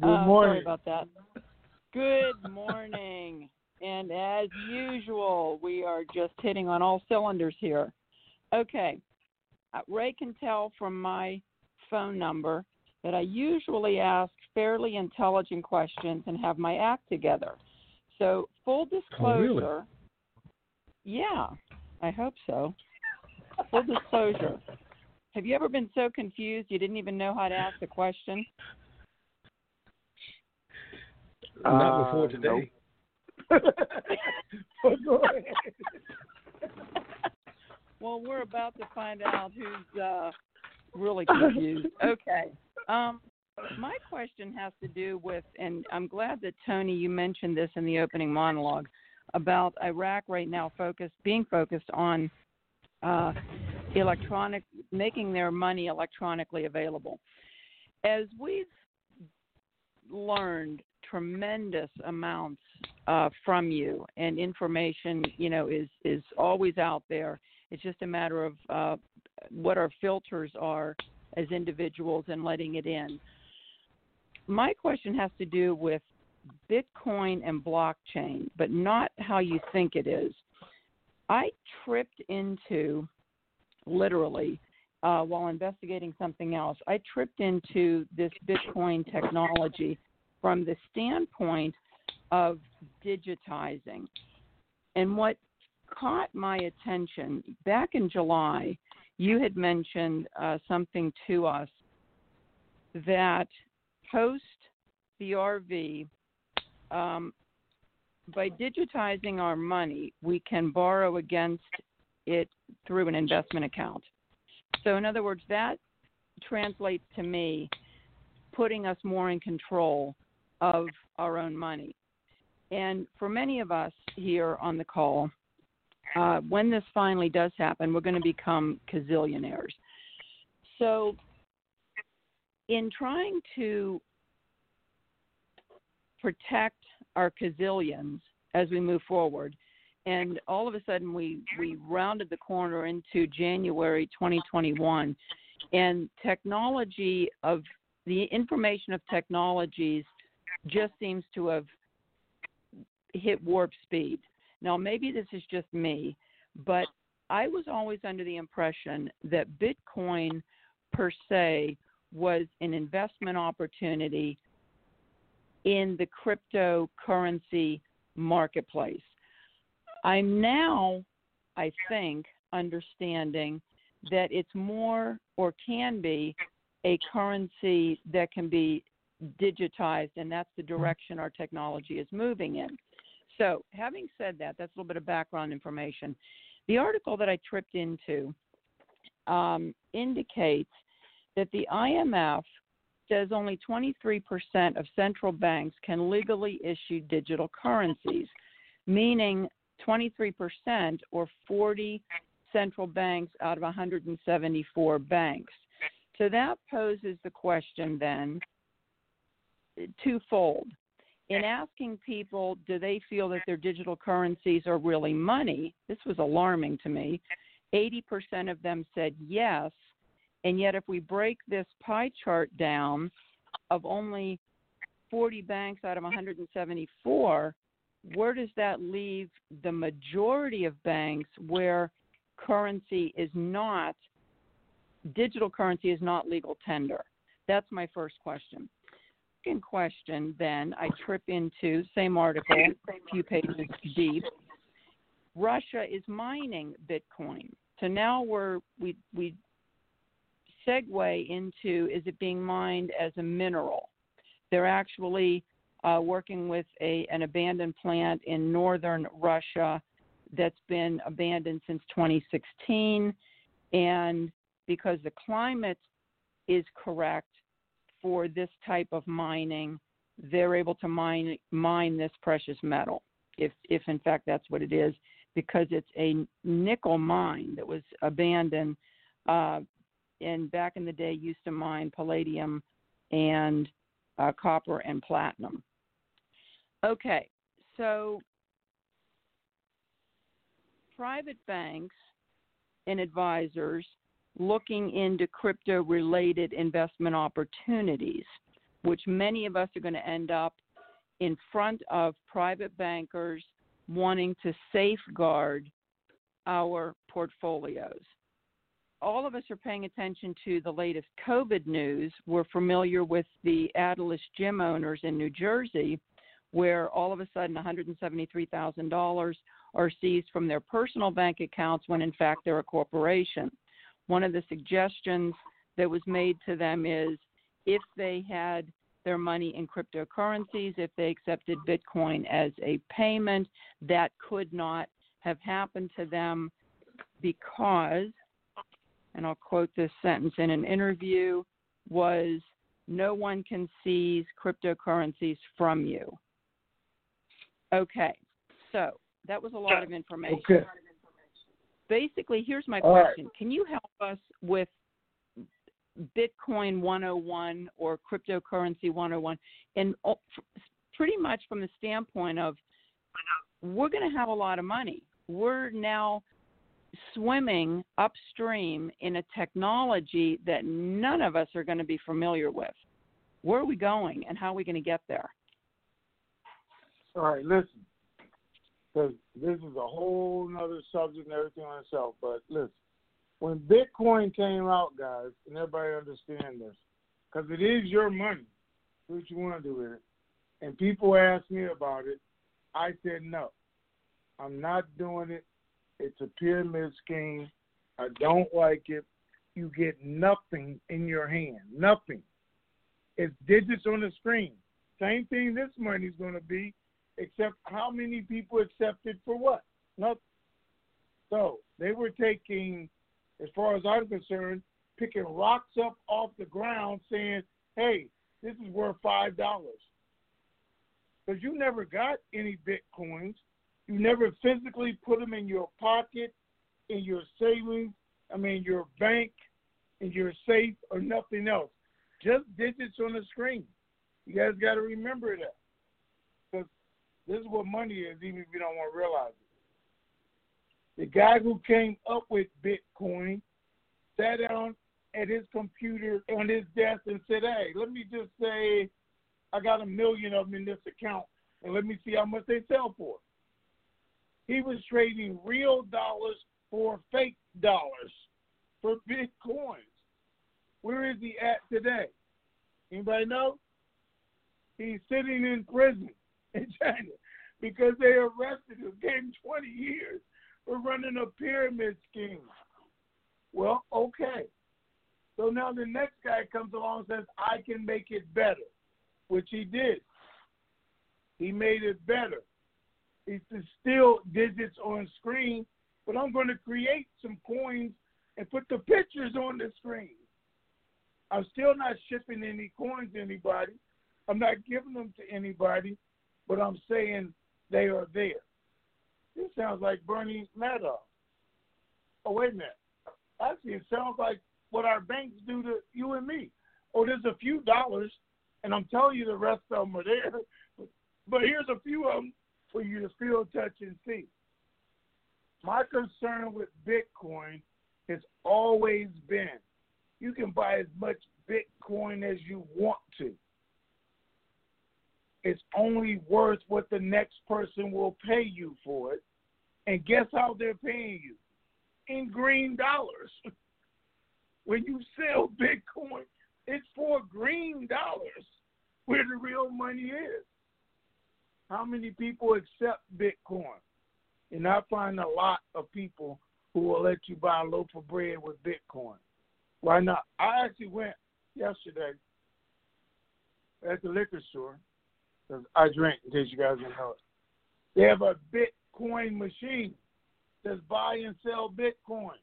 Good uh, morning. Sorry about that. Good morning. And as usual, we are just hitting on all cylinders here. Okay. Uh, Ray can tell from my phone number that I usually ask fairly intelligent questions and have my act together. So full disclosure, oh, really? Yeah, I hope so. Full disclosure, have you ever been so confused you didn't even know how to ask a question? Uh, Not before today. Nope. Well, we're about to find out who's uh, really confused. Okay. Um, my question has to do with, and I'm glad that, Tony, you mentioned this in the opening monologue, about Iraq right now focused, being focused on uh, electronic, making their money electronically available. As we've learned tremendous amounts uh, from you, and information, you know, is, is always out there. It's just a matter of uh, what our filters are as individuals and letting it in. My question has to do with Bitcoin and blockchain, but not how you think it is. I tripped into, literally, uh, while investigating something else, I tripped into this Bitcoin technology from the standpoint of digitizing. And what caught my attention, back in July, you had mentioned uh, something to us that post the R V, um, by digitizing our money, we can borrow against it through an investment account. So in other words, that translates to me, putting us more in control of our own money. And for many of us here on the call, Uh, when this finally does happen, we're going to become gazillionaires. So in trying to protect our gazillions as we move forward, and all of a sudden we, we rounded the corner into January twenty twenty-one, and technology of the information of technologies just seems to have hit warp speed. Now, maybe this is just me, but I was always under the impression that Bitcoin per se was an investment opportunity in the cryptocurrency marketplace. I'm now, I think, understanding that it's more, or can be, a currency that can be digitized, and that's the direction our technology is moving in. So having said that, that's a little bit of background information. The article that I tripped into um, indicates that the I M F says only twenty-three percent of central banks can legally issue digital currencies, meaning twenty-three percent or forty central banks out of one hundred seventy-four banks. So that poses the question then twofold. In asking people, do they feel that their digital currencies are really money? This was alarming to me. eighty percent of them said yes, and yet if we break this pie chart down of only forty banks out of one hundred seventy-four, where does that leave the majority of banks where currency is not, digital currency is not legal tender? That's my first question. Second question, then, I trip into, same article, a few pages deep, Russia is mining Bitcoin. So now we're, we we segue into, is it being mined as a mineral? They're actually uh, working with a an abandoned plant in northern Russia that's been abandoned since twenty sixteen. And because the climate is correct for this type of mining, they're able to mine mine this precious metal, if if in fact that's what it is, because it's a nickel mine that was abandoned uh, and back in the day used to mine palladium and uh, copper and platinum. Okay, so private banks and advisors looking into crypto-related investment opportunities, which many of us are going to end up in front of private bankers wanting to safeguard our portfolios. All of us are paying attention to the latest COVID news. We're familiar with the Adelish gym owners in New Jersey, where all of a sudden one hundred seventy-three thousand dollars are seized from their personal bank accounts when in fact they're a corporation. One of the suggestions that was made to them is if they had their money in cryptocurrencies, if they accepted Bitcoin as a payment, that could not have happened to them because, and I'll quote this sentence in an interview, was no one can seize cryptocurrencies from you. Okay, so that was a lot of information. Okay. Basically, here's my All question. Right. Can you help us with Bitcoin one oh one or cryptocurrency one oh one? And pretty much from the standpoint of we're going to have a lot of money. We're now swimming upstream in a technology that none of us are going to be familiar with. Where are we going and how are we going to get there? All right, listen. Because this is a whole other subject and everything on itself. But listen, when Bitcoin came out, guys, and everybody understand this, because it is your money. Do what you want to do with it. And people asked me about it. I said, no, I'm not doing it. It's a pyramid scheme. I don't like it. You get nothing in your hand. Nothing. It's digits on the screen. Same thing this money's going to be. Except how many people accepted for what? Nothing. So they were taking, as far as I'm concerned, picking rocks up off the ground saying, hey, this is worth five dollars. Because you never got any Bitcoins. You never physically put them in your pocket, in your savings, I mean, your bank, in your safe, or nothing else. Just digits on the screen. You guys got to remember that. This is what money is, even if you don't want to realize it. The guy who came up with Bitcoin sat down at his computer on his desk and said, hey, let me just say I got a million of them in this account, and let me see how much they sell for. He was trading real dollars for fake dollars for Bitcoins. Where is he at today? Anybody know? He's sitting in prison in China, because they arrested him, gave him twenty years for running a pyramid scheme. Well, okay. So now the next guy comes along and says, I can make it better, which he did. He made it better. It's still digits on screen, but I'm going to create some coins and put the pictures on the screen. I'm still not shipping any coins to anybody. I'm not giving them to anybody. But I'm saying they are there. This sounds like Bernie Madoff. Oh, wait a minute. Actually, it sounds like what our banks do to you and me. Oh, there's a few dollars, and I'm telling you the rest of them are there. But here's a few of them for you to feel, touch, and see. My concern with Bitcoin has always been you can buy as much Bitcoin as you want to. is only worth what the next person will pay you for it. And guess how they're paying you? In green dollars. When you sell Bitcoin, it's for green dollars, where the real money is. How many people accept Bitcoin? And I find a lot of people who will let you buy a loaf of bread with Bitcoin. Why not? I actually went yesterday at the liquor store, because I drink, in case you guys didn't know it. They have a Bitcoin machine. It says buy and sell Bitcoin.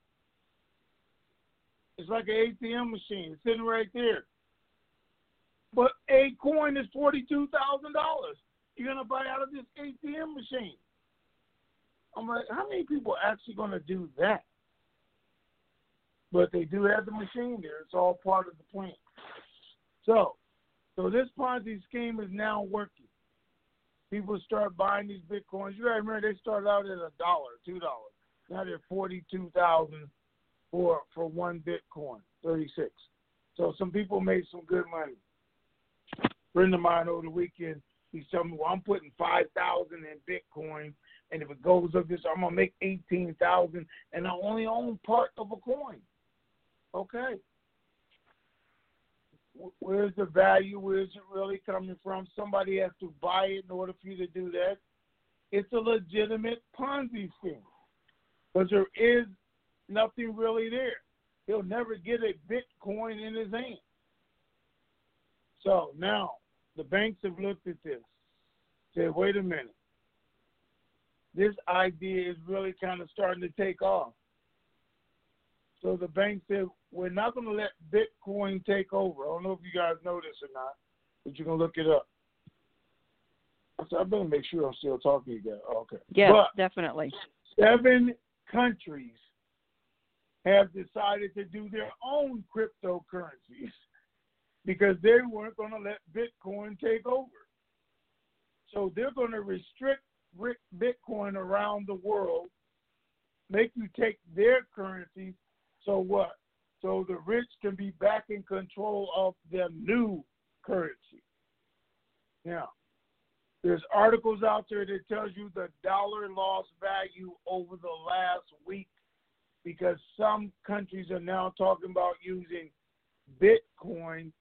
It's like an A T M machine. It's sitting right there. But a coin is forty-two thousand dollars. You're going to buy out of this A T M machine. I'm like, how many people are actually going to do that? But they do have the machine there. It's all part of the plan. So, so this Ponzi scheme is now working. People start buying these Bitcoins. You got to remember, they started out at a dollar, two dollars. Now they're forty-two thousand dollars for, for one Bitcoin, thirty-six. So some people made some good money. A friend of mine over the weekend, he's telling me, well, I'm putting five thousand dollars in Bitcoin, and if it goes up this, I'm going to make eighteen thousand dollars, and I only own part of a coin. Okay. Where's the value? Where's it really coming from? Somebody has to buy it in order for you to do that. It's a legitimate Ponzi scheme, because there is nothing really there. He'll never get a Bitcoin in his hand. So now the banks have looked at this, said, wait a minute. This idea is really kind of starting to take off. So the bank said, we're not going to let Bitcoin take over. I don't know if you guys know this or not, but you can look it up. So I better make sure I'm still talking to you guys. Oh, okay. Yeah, but definitely. Seven countries have decided to do their own cryptocurrencies because they weren't going to let Bitcoin take over. So they're going to restrict Bitcoin around the world, make you take their currencies. So what? So the rich can be back in control of their new currency. Now, there's articles out there that tells you the dollar lost value over the last week because some countries are now talking about using Bitcoin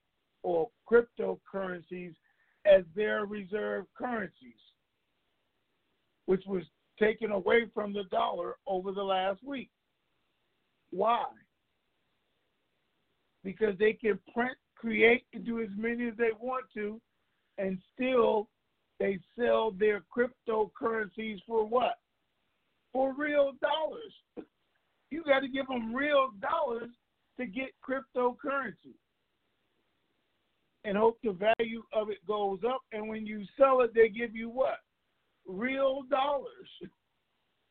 or cryptocurrencies as their reserve currencies, which was taken away from the dollar over the last week. Why? Because they can print, create, and do as many as they want to, and still they sell their cryptocurrencies for what? For real dollars. You got to give them real dollars to get cryptocurrency and hope the value of it goes up. And when you sell it, they give you what? Real dollars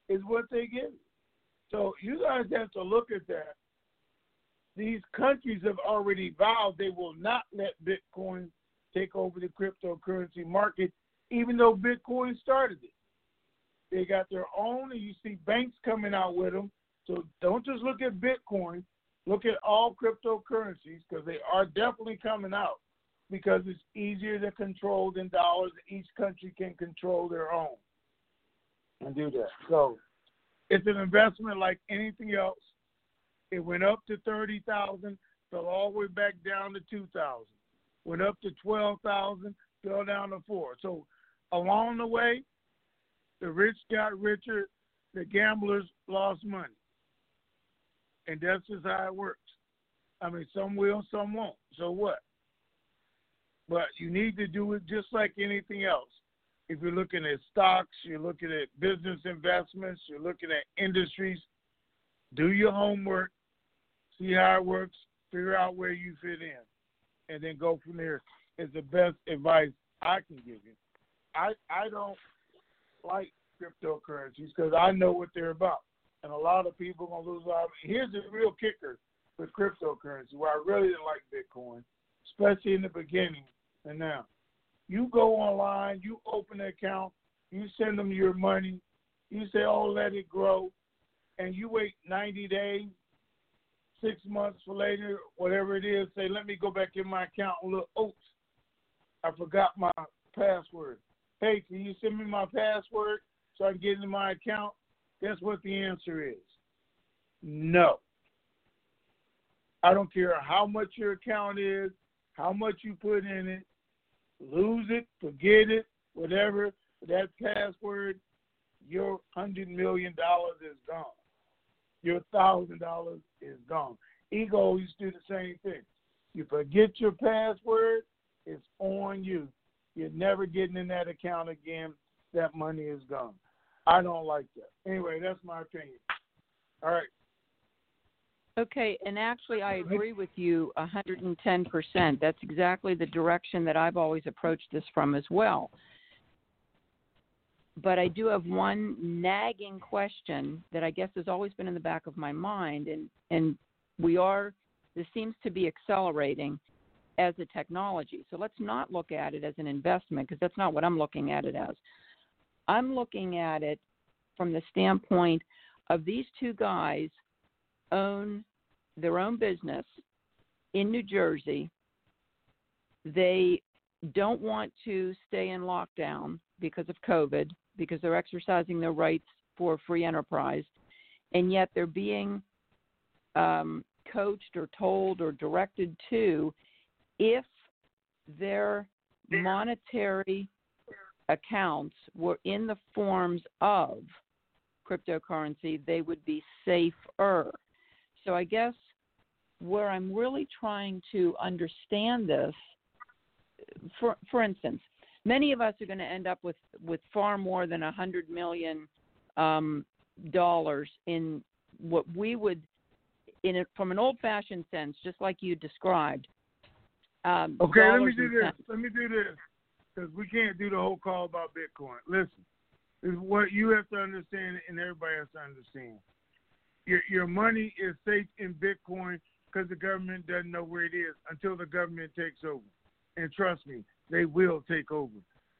is what they give you. So you guys have to look at that. These countries have already vowed they will not let Bitcoin take over the cryptocurrency market, even though Bitcoin started it. They got their own, and you see banks coming out with them. So don't just look at Bitcoin. Look at all cryptocurrencies, because they are definitely coming out, because it's easier to control than dollars. Each country can control their own and do that. So it's an investment like anything else. It went up to thirty thousand dollars, fell all the way back down to two thousand dollars. Went up to twelve thousand dollars, fell down to four thousand dollars. So along the way, the rich got richer, the gamblers lost money. And that's just how it works. I mean, some will, some won't. So what? But you need to do it just like anything else. If you're looking at stocks, you're looking at business investments, you're looking at industries, do your homework, see how it works, figure out where you fit in, and then go from there. It's the best advice I can give you. I, I don't like cryptocurrencies because I know what they're about. And a lot of people are going to lose a lot of money. Here's the real kicker with cryptocurrency, where I really didn't like Bitcoin, especially in the beginning and now. You go online, you open an account, you send them your money, you say, oh, let it grow, and you wait ninety days, six months for later, whatever it is, say, let me go back in my account and look, oops, I forgot my password. Hey, can you send me my password so I can get into my account? Guess what the answer is? No. I don't care how much your account is, how much you put in it, lose it, forget it, whatever, that password, your one hundred million dollars is gone. Your one thousand dollars is gone. Ego used to do the same thing. You forget your password, it's on you. You're never getting in that account again. That money is gone. I don't like that. Anyway, that's my opinion. All right. Okay, and actually I agree with you one hundred ten percent. That's exactly the direction that I've always approached this from as well. But I do have one nagging question that I guess has always been in the back of my mind, and, and we are, this seems to be accelerating as a technology. So let's not look at it as an investment, because that's not what I'm looking at it as. I'm looking at it from the standpoint of these two guys own their own business in New Jersey. They don't want to stay in lockdown because of COVID, because they're exercising their rights for free enterprise, and yet they're being um, coached or told or directed to, if their monetary accounts were in the forms of cryptocurrency, they would be safer. So I guess where I'm really trying to understand this, for for instance, many of us are going to end up with, with far more than one hundred million dollars um, in what we would, in a, from an old-fashioned sense, just like you described. Um, okay, let me do this. Cents. Let me do this, because we can't do the whole call about Bitcoin. Listen, this is what you have to understand and everybody has to understand. Your, your money is safe in Bitcoin because the government doesn't know where it is until the government takes over. And trust me, they will take over,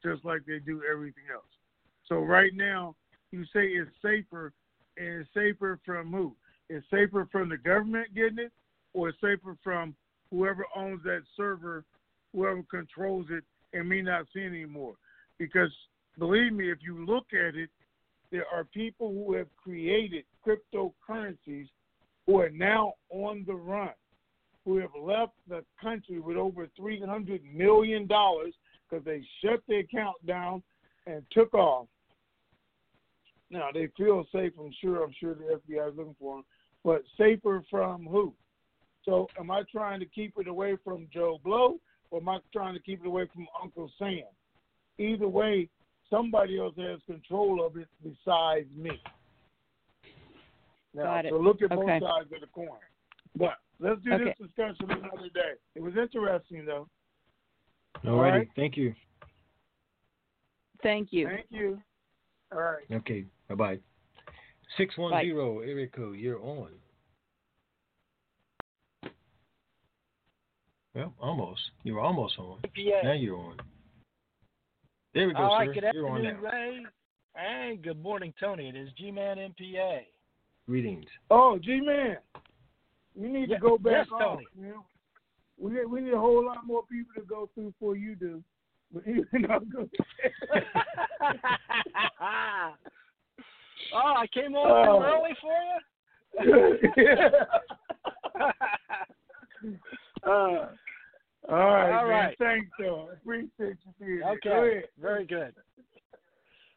just like they do everything else. So right now, you say it's safer, and it's safer from who? It's safer from the government getting it, or it's safer from whoever owns that server, whoever controls it, and me not see it anymore. Because believe me, if you look at it, there are people who have created cryptocurrencies who are now on the run, who have left the country with over three hundred million dollars because they shut their account down and took off. Now, they feel safe, I'm sure. I'm sure the F B I is looking for them. But safer from who? So am I trying to keep it away from Joe Blow, or am I trying to keep it away from Uncle Sam? Either way, somebody else has control of it besides me. Now, Got it. So look at okay. both sides of the coin. But let's do okay. this discussion another day. It was interesting, though. All, All right. Thank you. Thank you. Thank you. All right. Okay. Bye-bye. six one zero, Erico, you're on. Well, almost. You were almost on. Yeah. Now you're on. There we go, All right, sir. Good afternoon, Ray. And good morning, Tony. It is G-Man M P A. Greetings. Oh, G-Man. We need yeah. to go back yes, off. You know? we, we need a whole lot more people to go through before you do. But you know, go oh, I came on oh. early for you? uh, All right, All right. Thanks, though. I appreciate you being here. Okay, go very good.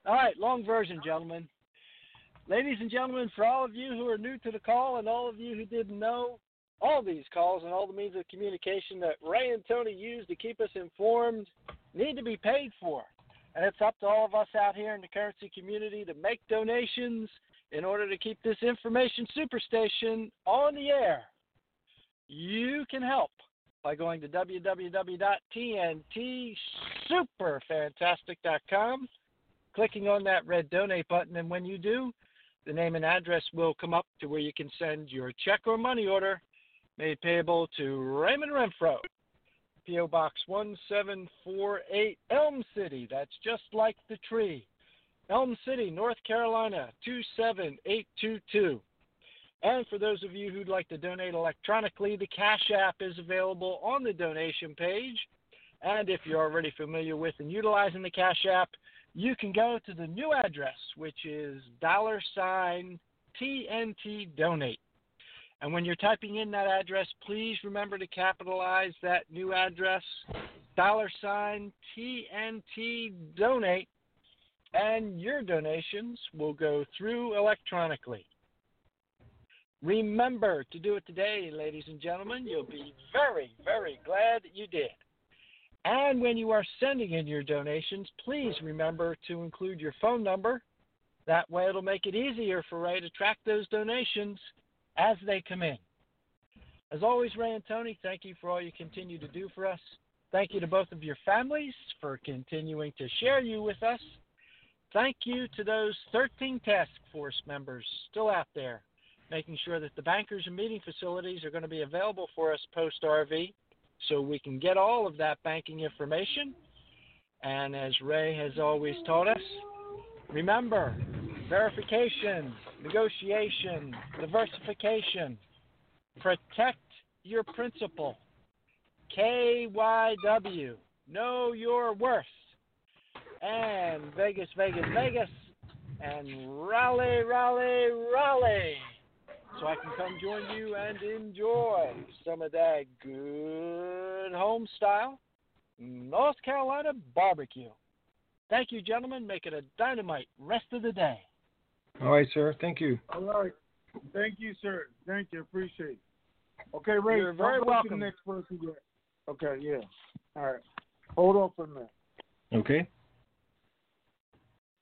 All right, long version, gentlemen. Ladies and gentlemen, for all of you who are new to the call and all of you who didn't know, all these calls and all the means of communication that Ray and Tony use to keep us informed need to be paid for. And it's up to all of us out here in the currency community to make donations in order to keep this information superstation on the air. You can help by going to w w w dot t n t super fantastic dot com, clicking on that red donate button, and when you do, the name and address will come up to where you can send your check or money order made payable to Raymond Renfro, P O Box one seven four eight, Elm City. That's just like the tree. Elm City, North Carolina, two seven eight two two. And for those of you who'd like to donate electronically, the Cash App is available on the donation page. And if you're already familiar with and utilizing the Cash App, you can go to the new address, which is dollar sign T N T donate. And when you're typing in that address, please remember to capitalize that new address, dollar sign T N T donate, and your donations will go through electronically. Remember to do it today, ladies and gentlemen. You'll be very, very glad that you did. And when you are sending in your donations, please remember to include your phone number. That way it'll make it easier for Ray to track those donations as they come in. As always, Ray and Tony, thank you for all you continue to do for us. Thank you to both of your families for continuing to share you with us. Thank you to those thirteen task force members still out there, making sure that the bankers and meeting facilities are going to be available for us post-R V so we can get all of that banking information. And as Ray has always taught us, remember, verification, negotiation, diversification, protect your principal, K Y W, know your worth, and Vegas, Vegas, Vegas, and Raleigh, Raleigh, Raleigh. So I can come join you and enjoy some of that good home-style North Carolina barbecue. Thank you, gentlemen. Make it a dynamite rest of the day. All right, sir. Thank you. All right. Thank you, sir. Thank you. Appreciate it. Okay, Ray. You're very welcome. The next person. Okay, yeah. All right. Hold on for a minute. Okay.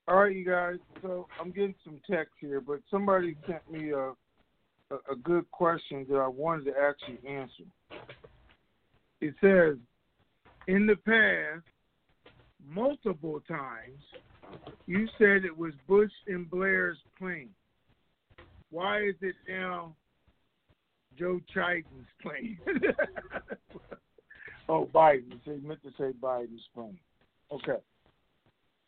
All right, you guys. So I'm getting some text here, but somebody sent me a a good question that I wanted to actually answer. It says, in the past, multiple times, you said it was Bush and Blair's plane. Why is it now Joe Biden's plane? oh, Biden. So you meant to say Biden's plane. Okay.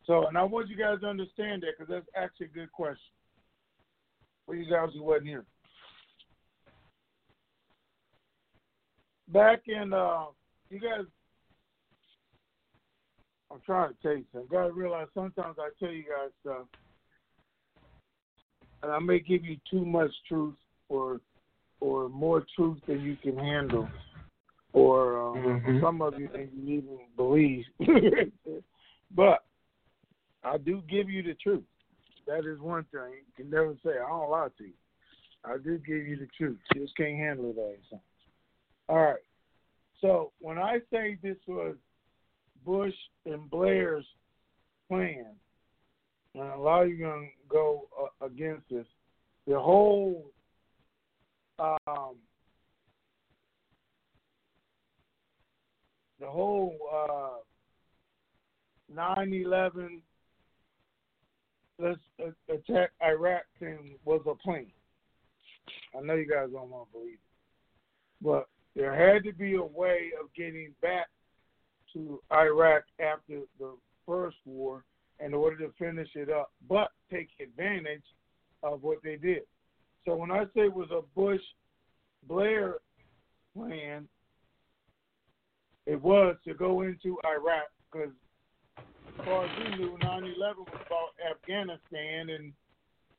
So, and I want you guys to understand that because that's actually a good question for you guys who wasn't here. Back in, uh, you guys, I'm trying to tell you something. You got to realize sometimes I tell you guys stuff, and I may give you too much truth or or more truth than you can handle, or uh, mm-hmm. some of you that you even believe. But I do give you the truth. That is one thing. You can never say, I don't lie to you. I do give you the truth. You just can't handle it all the time. All right, so when I say this was Bush and Blair's plan, and a lot of you are going to go uh, against this, the whole um, the whole uh, nine eleven let's uh, attack Iraq thing was a plan. I know you guys don't want to believe it, but there had to be a way of getting back to Iraq after the first war in order to finish it up, but take advantage of what they did. So when I say it was a Bush-Blair plan, it was to go into Iraq because, as far as we knew, nine eleven was about Afghanistan and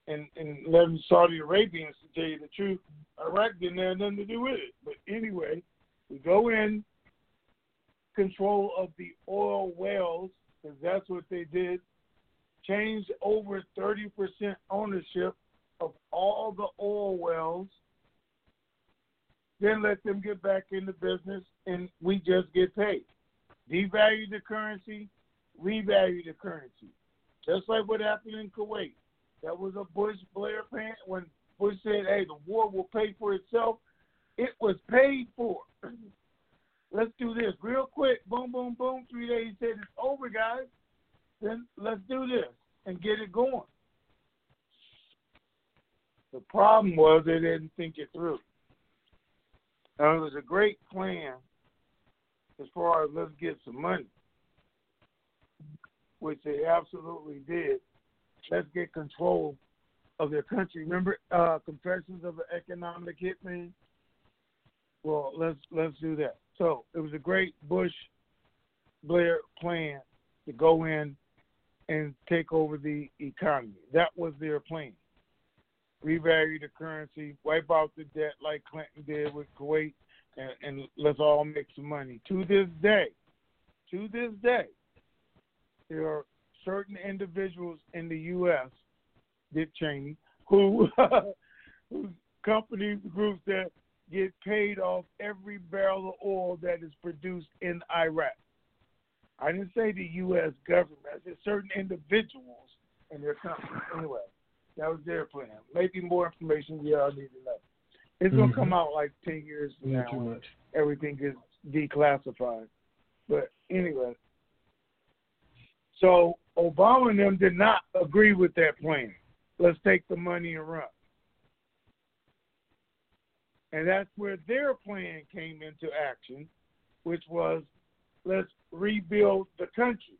And, and letting Saudi Arabians, to tell you the truth, Iraq didn't have nothing to do with it. But anyway, we go in control of the oil wells, because that's what they did, changed over thirty percent ownership of all the oil wells, then let them get back into business, and we just get paid. Devalue the currency, revalue the currency. Just like what happened in Kuwait. That was a Bush-Blair plan. When Bush said, hey, the war will pay for itself, it was paid for. Let's do this real quick. Boom, boom, boom. Three days, he said, it's over, guys. Then let's do this and get it going. The problem was they didn't think it through. Now, it was a great plan as far as let's get some money, which they absolutely did. Let's get control of their country. Remember uh, Confessions of an Economic Hitman? Well, let's let's do that. So it was a great Bush Blair plan to go in and take over the economy. That was their plan. Revalue the currency, wipe out the debt like Clinton did with Kuwait, and, and let's all make some money. To this day, to this day, there are certain individuals in the U S, Dick Cheney, who whose companies, groups that get paid off every barrel of oil that is produced in Iraq. I didn't say the U S government. I said certain individuals and their companies. Anyway, that was their plan. Maybe more information y'all need to know. It's mm-hmm. going to come out like ten years from Not now when everything gets declassified. But anyway, so Obama and them did not agree with that plan. Let's take the money and run. And that's where their plan came into action, which was let's rebuild the country,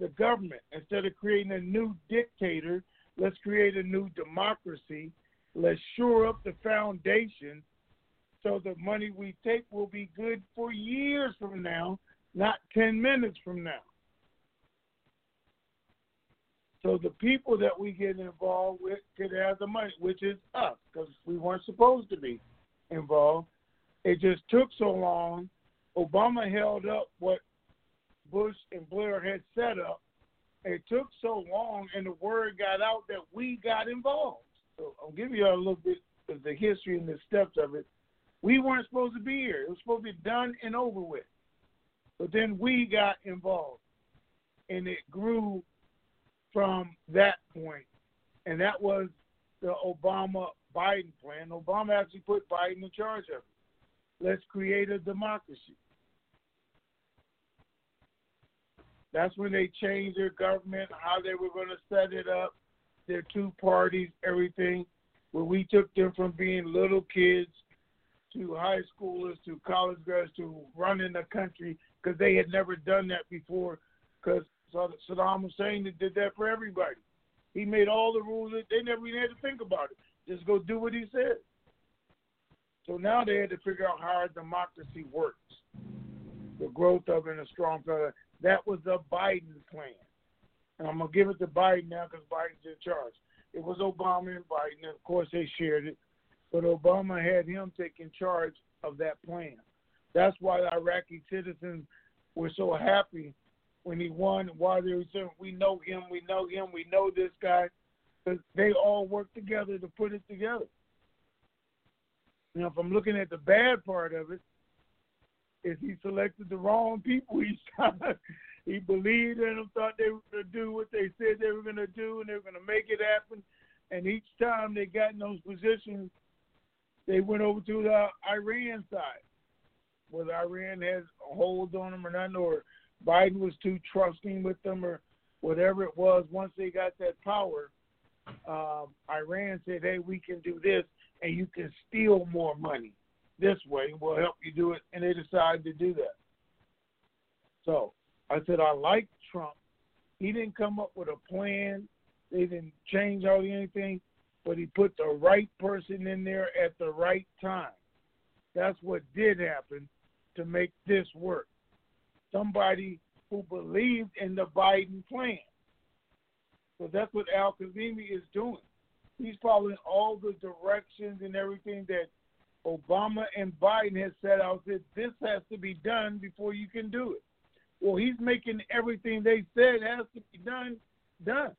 the government. Instead of creating a new dictator, let's create a new democracy. Let's shore up the foundation so the money we take will be good for years from now, not ten minutes from now. So the people that we get involved with could have the money, which is us, because we weren't supposed to be involved. It just took so long. Obama held up what Bush and Blair had set up. It took so long, and the word got out that we got involved. So I'll give you a little bit of the history and the steps of it. We weren't supposed to be here. It was supposed to be done and over with. But then we got involved, and it grew from that point. And that was the Obama-Biden plan. Obama actually put Biden in charge of it. Let's create a democracy. That's when they changed their government, how they were going to set it up, their two parties, everything, where we took them from being little kids to high schoolers to college grads to running the country, because they had never done that before, because Saddam Hussein did that for everybody. He made all the rules. They never even had to think about it. Just go do what he said. So now they had to figure out how our democracy works, the growth of it and a strong power. That was the Biden plan. And I'm going to give it to Biden now because Biden's in charge. It was Obama and Biden, and of course they shared it. But Obama had him taking charge of that plan. That's why the Iraqi citizens were so happy when he won, why they were saying, we know him, we know him, we know this guy. Because they all worked together to put it together. Now, if I'm looking at the bad part of it, is he selected the wrong people each time. He believed in them, thought they were going to do what they said they were going to do, and they were going to make it happen. And each time they got in those positions, they went over to the Iran side, whether Iran has a hold on them or nothing, or Biden was too trusting with them or whatever it was. Once they got that power, um, Iran said, hey, we can do this, and you can steal more money this way. We'll help you do it. And they decided to do that. So I said, I like Trump. He didn't come up with a plan. They didn't change hardly anything, but he put the right person in there at the right time. That's what did happen to make this work. Somebody who believed in the Biden plan. So that's what Al Kazemi is doing. He's following all the directions and everything that Obama and Biden has set out. That this has to be done before you can do it. Well, he's making everything they said has to be done, done.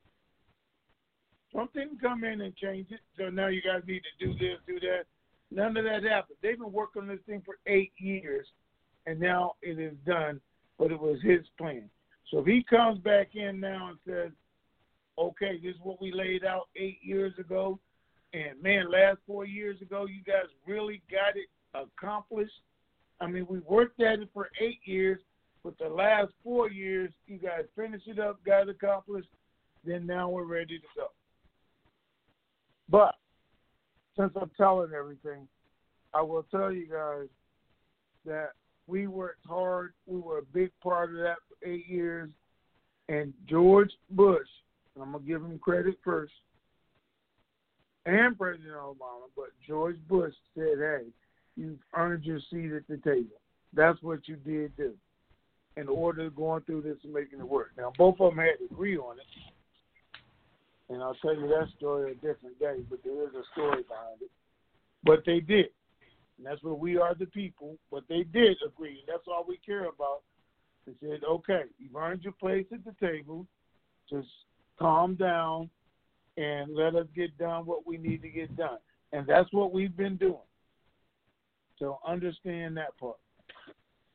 Trump didn't come in and change it. So now you guys need to do this, do that. None of that happened. They've been working on this thing for eight years, and now it is done, but it was his plan. So if he comes back in now and says, okay, this is what we laid out eight years ago. And, man, last four years ago, you guys really got it accomplished. I mean, we worked at it for eight years, but the last four years, you guys finished it up, got it accomplished, then now we're ready to go. But since I'm telling everything, I will tell you guys that we worked hard. We were a big part of that for eight years. And George Bush, and I'm going to give him credit first, and President Obama, but George Bush said, hey, you've earned your seat at the table. That's what you did do. in order of going through this and making it work. Now, both of them had to agree on it, and I'll tell you that story a different day, but there is a story behind it. But they did, and that's what we are, the people, but they did agree, and that's all we care about. They said, okay, you've earned your place at the table, just calm down and let us get done what we need to get done. And that's what we've been doing. So understand that part.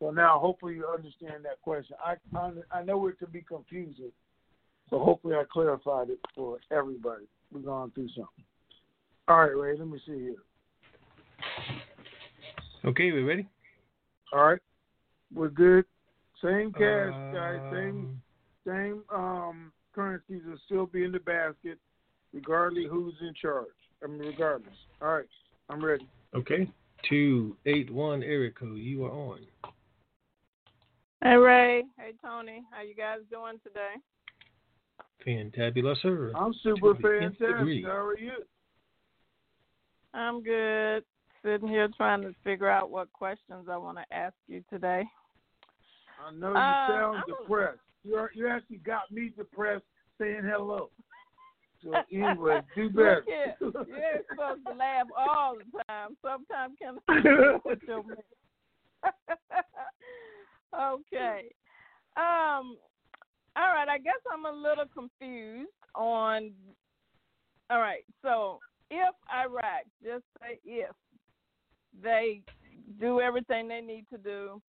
So now hopefully you understand that question. I, I, I know it could be confusing, so hopefully I clarified it for everybody. We're going through something. All right, Ray, let me see here. Okay, we ready? All right. We're good. Same cash, um, guys. Same, same um, currencies will still be in the basket, regardless who's in charge. I mean, regardless. All right, I'm ready. Okay. two eight one Erico, you are on. Hey, Ray. Hey, Tony. How you guys doing today? Fantabulous, sir. I'm super fantastic. How are you? I'm good. Sitting here trying to figure out what questions I want to ask you today. I know you uh, sound depressed. You are, you actually got me depressed saying hello. So anyway, do better. Yeah, you're supposed to laugh all the time. Sometimes can put your okay. Um. All right. I guess I'm a little confused on. All right. So if Iraq, just say if they do everything they need to do,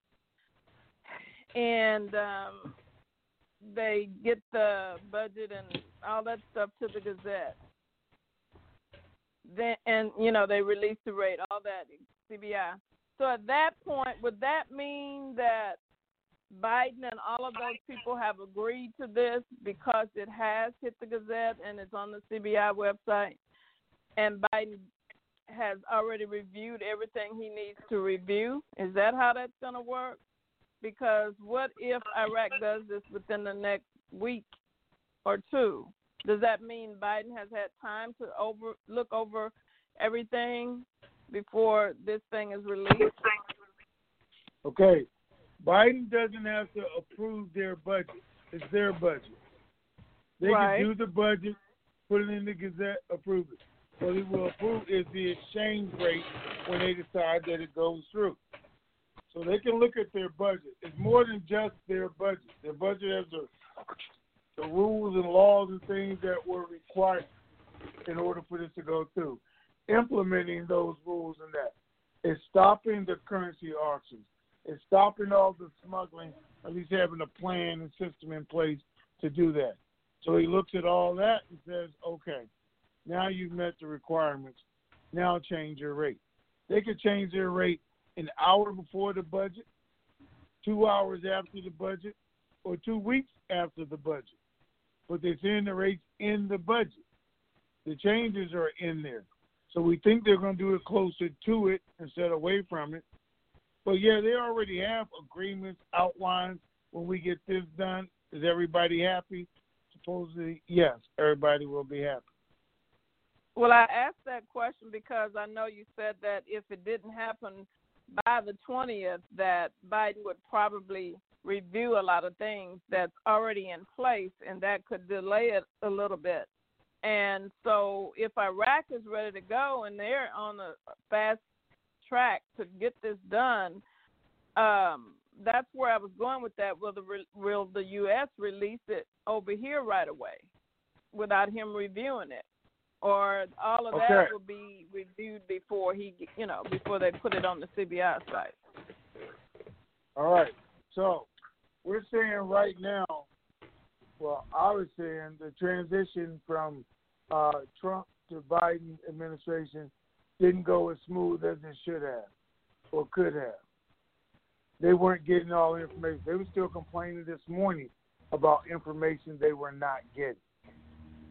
and um, they get the budget and all that stuff to the Gazette, then, and, you know, they release the rate, all that, C B I. So at that point, would that mean that Biden and all of those people have agreed to this because it has hit the Gazette and it's on the C B I website, and Biden has already reviewed everything he needs to review? Is that how that's going to work? Because what if Iraq does this within the next week or two? Does that mean Biden has had time to over look over everything before this thing is released? Okay. Biden doesn't have to approve their budget. It's their budget. They right. can do the budget, put it in the Gazette, approve it. What he will approve is the exchange rate when they decide that it goes through. So they can look at their budget. It's more than just their budget. Their budget has the, the rules and laws and things that were required in order for this to go through. Implementing those rules and that. It's stopping the currency auctions. It's stopping all the smuggling, at least having a plan and system in place to do that. So he looks at all that and says, okay, now you've met the requirements. Now change your rate. They could change their rate an hour before the budget, two hours after the budget, or two weeks after the budget. But they're seeing the rates in the budget. The changes are in there. So we think they're going to do it closer to it instead of away from it. But, yeah, they already have agreements, outlines. When we get this done, is everybody happy? Supposedly, yes, everybody will be happy. Well, I asked that question because I know you said that if it didn't happen – by the twentieth, that Biden would probably review a lot of things that's already in place, and that could delay it a little bit. And so if Iraq is ready to go and they're on a fast track to get this done, um, that's where I was going with that. Will the, will the U S release it over here right away without him reviewing it? Or all of okay. that will be reviewed before he, you know, before they put it on the C B I site. All right. So we're saying right now, well, I was saying the transition from uh, Trump to Biden administration didn't go as smooth as it should have or could have. They weren't getting all the information. They were still complaining this morning about information they were not getting.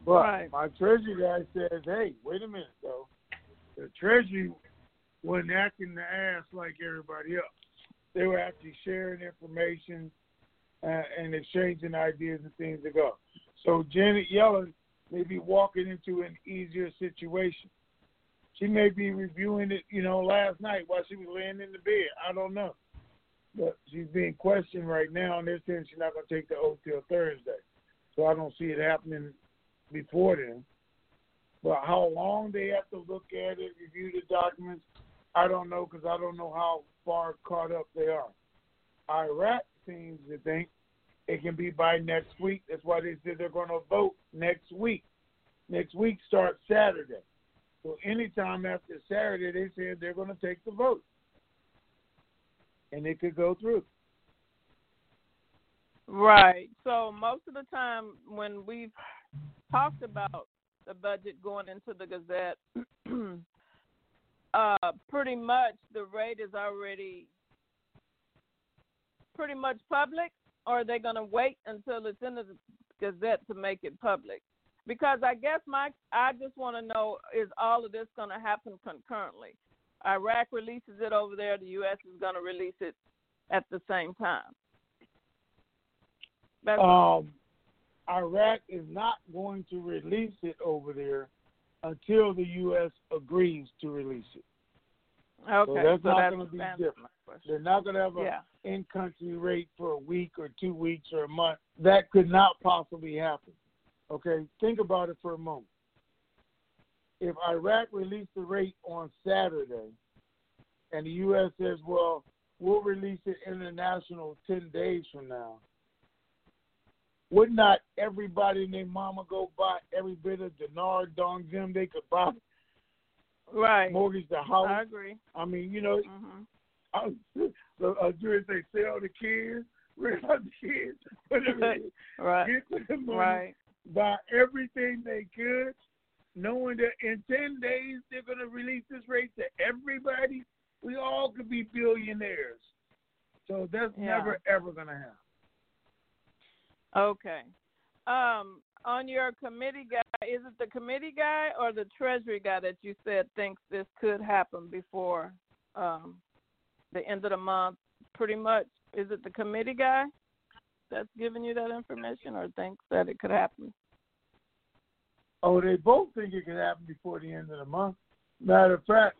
But right. my Treasury guy says, hey, wait a minute, though. The Treasury wasn't acting the ass like everybody else. They were actually sharing information uh, and exchanging ideas and things to go. So Janet Yellen may be walking into an easier situation. She may be reviewing it, you know, last night while she was laying in the bed. I don't know. But she's being questioned right now, and they're saying she's not going to take the oath till Thursday. So I don't see it happening before then. But how long they have to look at it, review the documents, I don't know, because I don't know how far caught up they are. Iraq seems to think it can be by next week. That's why they said they're going to vote next week. Next week starts Saturday. So anytime after Saturday, they said they're going to take the vote. And it could go through. Right. So most of the time when we've talked about the budget going into the Gazette, uh, pretty much the rate is already pretty much public, or are they going to wait until it's in the Gazette to make it public? Because I guess my, I just want to know, is all of this going to happen concurrently? Iraq releases it over there, the U S is going to release it at the same time. That's um, Iraq is not going to release it over there until the U S agrees to release it. Okay, so that's so not going to be different. They're not going to have an yeah. in-country rate for a week or two weeks or a month. That could not possibly happen. Okay, think about it for a moment. If Iraq released the rate on Saturday and the U S says, well, we'll release it international ten days from now, would not everybody and their mama go buy every bit of dinar, dong, zim they could buy? Right. Mortgage the house. I agree. I mean, you know, mm-hmm. I was doing they sell the kids, rent out the kids, whatever. Right. Get the money, right. Buy everything they could, knowing that in ten days they're going to release this rate to everybody. We all could be billionaires. So that's yeah. never, ever going to happen. Okay. Um, on your committee guy, is it the committee guy or the Treasury guy that you said thinks this could happen before um, the end of the month? Pretty much, is it the committee guy that's giving you that information or thinks that it could happen? Oh, they both think it could happen before the end of the month. Matter of fact,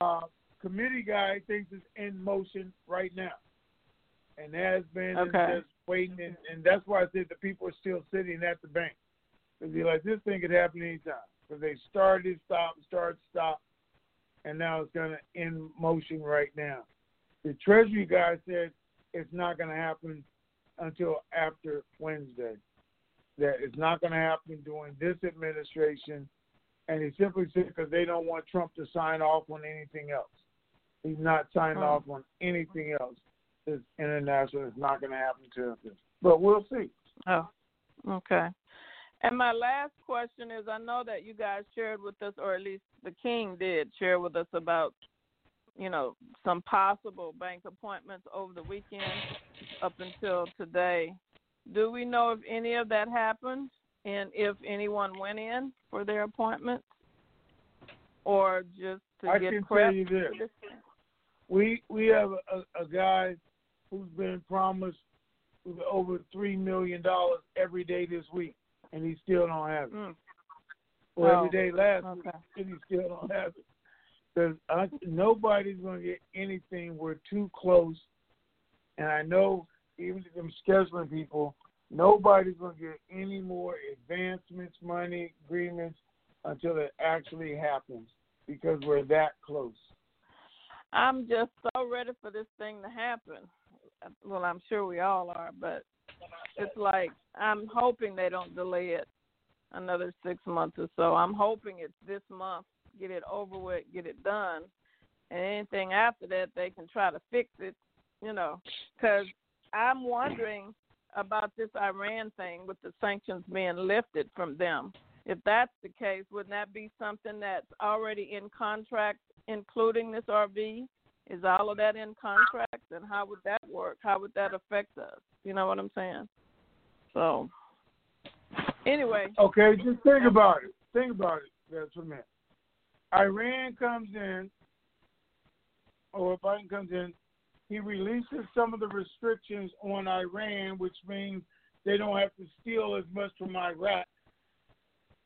uh, committee guy thinks it's in motion right now. And has been okay. just waiting. And, and that's why I said the people are still sitting at the bank. Because they're like, this thing could happen anytime. Because they started, stopped, started, stopped. And now it's going to end motion right now. The Treasury guy said it's not going to happen until after Wednesday. That it's not going to happen during this administration. And he simply said because they don't want Trump to sign off on anything else. He's not signed oh. off on anything else. It's international. It's not going to happen to us. But we'll see. Oh, okay. And my last question is, I know that you guys shared with us, or at least the king did share with us about, you know, some possible bank appointments over the weekend up until today. Do we know if any of that happened and if anyone went in for their appointments or just to I get crap? We we have a, a guy who's been promised over three million dollars every day this week, and he still don't have it. Mm. Or well, oh, every day last okay. week, and he still don't have it. Because nobody's going to get anything. We're too close. And I know even them scheduling people, nobody's going to get any more advancements, money, agreements until it actually happens because we're that close. I'm just so ready for this thing to happen. Well, I'm sure we all are, but it's like I'm hoping they don't delay it another six months or so. I'm hoping it's this month, get it over with, get it done, and anything after that, they can try to fix it, you know, because I'm wondering about this Iran thing with the sanctions being lifted from them. If that's the case, wouldn't that be something that's already in contract, including this R V? Is all of that in contract? And how would that work? How would that affect us? You know what I'm saying? So, anyway. Okay, just think about it. Think about it. That's a minute. Iran comes in, or Biden comes in, he releases some of the restrictions on Iran, which means they don't have to steal as much from Iraq.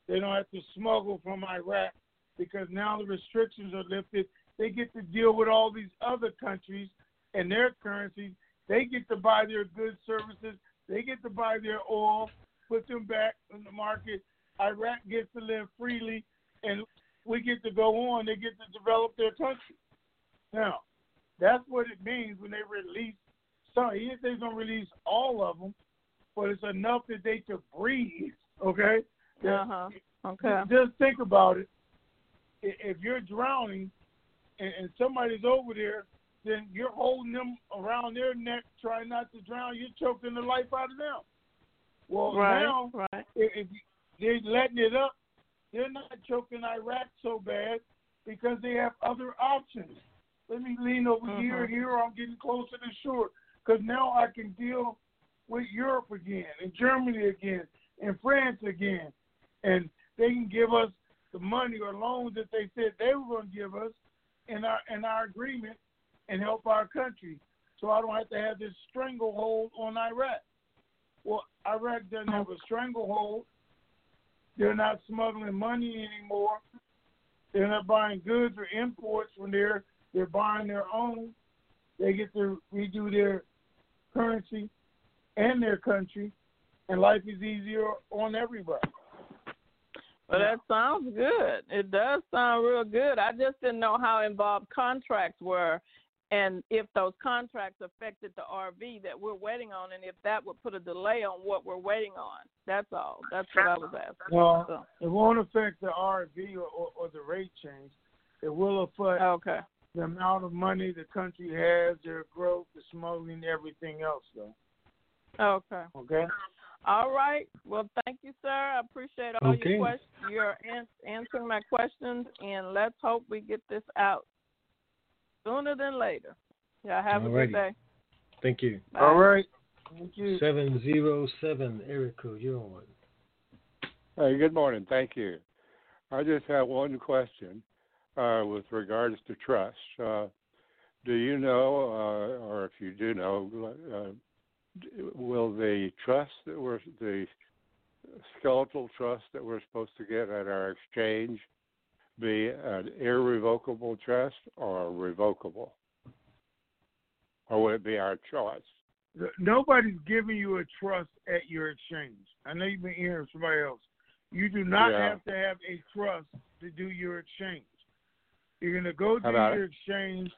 They don't have to smuggle from Iraq because now the restrictions are lifted. They get to deal with all these other countries and their currency. They get to buy their goods, services. They get to buy their oil, put them back in the market. Iraq gets to live freely, and we get to go on. They get to develop their country. Now, that's what it means when they release. So if they're going to release all of them, but it's enough that they can breathe, okay? Uh-huh. Okay. Just think about it. If you're drowning and somebody's over there, then you're holding them around their neck, trying not to drown. You're choking the life out of them. Well, right, now, right. If they're letting it up, they're not choking Iraq so bad because they have other options. Let me lean over mm-hmm. here and here. I'm getting closer to shore because now I can deal with Europe again and Germany again and France again. And they can give us the money or loans that they said they were going to give us in our in our agreement and help our country, so I don't have to have this stranglehold on Iraq. Well, Iraq doesn't have a stranglehold. They're not smuggling money anymore. They're not buying goods or imports when they're they're buying their own. They get to redo their currency and their country, and life is easier on everybody. Well, that sounds good. It does sound real good. I just didn't know how involved contracts were and if those contracts affected the R V that we're waiting on and if that would put a delay on what we're waiting on. That's all. That's what I was asking. Well, so. It won't affect the R V or, or, or the rate change. It will affect okay. the amount of money the country has, their growth, the smuggling, everything else, though. Okay. Okay? All right. Well, thank you, sir. I appreciate all okay. your questions. You're an- answering my questions, and let's hope we get this out sooner than later. Y'all have Alrighty. a good day. Thank you. Bye. All right. Thank you. seven oh seven, Erica, you're on. Hey, good morning. Thank you. I just have one question uh, with regards to trust. Uh, do you know, uh, or if you do know, uh, will the trust that we're the skeletal trust that we're supposed to get at our exchange be an irrevocable trust or revocable, or would it be our choice? Nobody's giving you a trust at your exchange. I know you've been hearing somebody else. You do not yeah. have to have a trust to do your exchange. You're going to go to your it? exchange.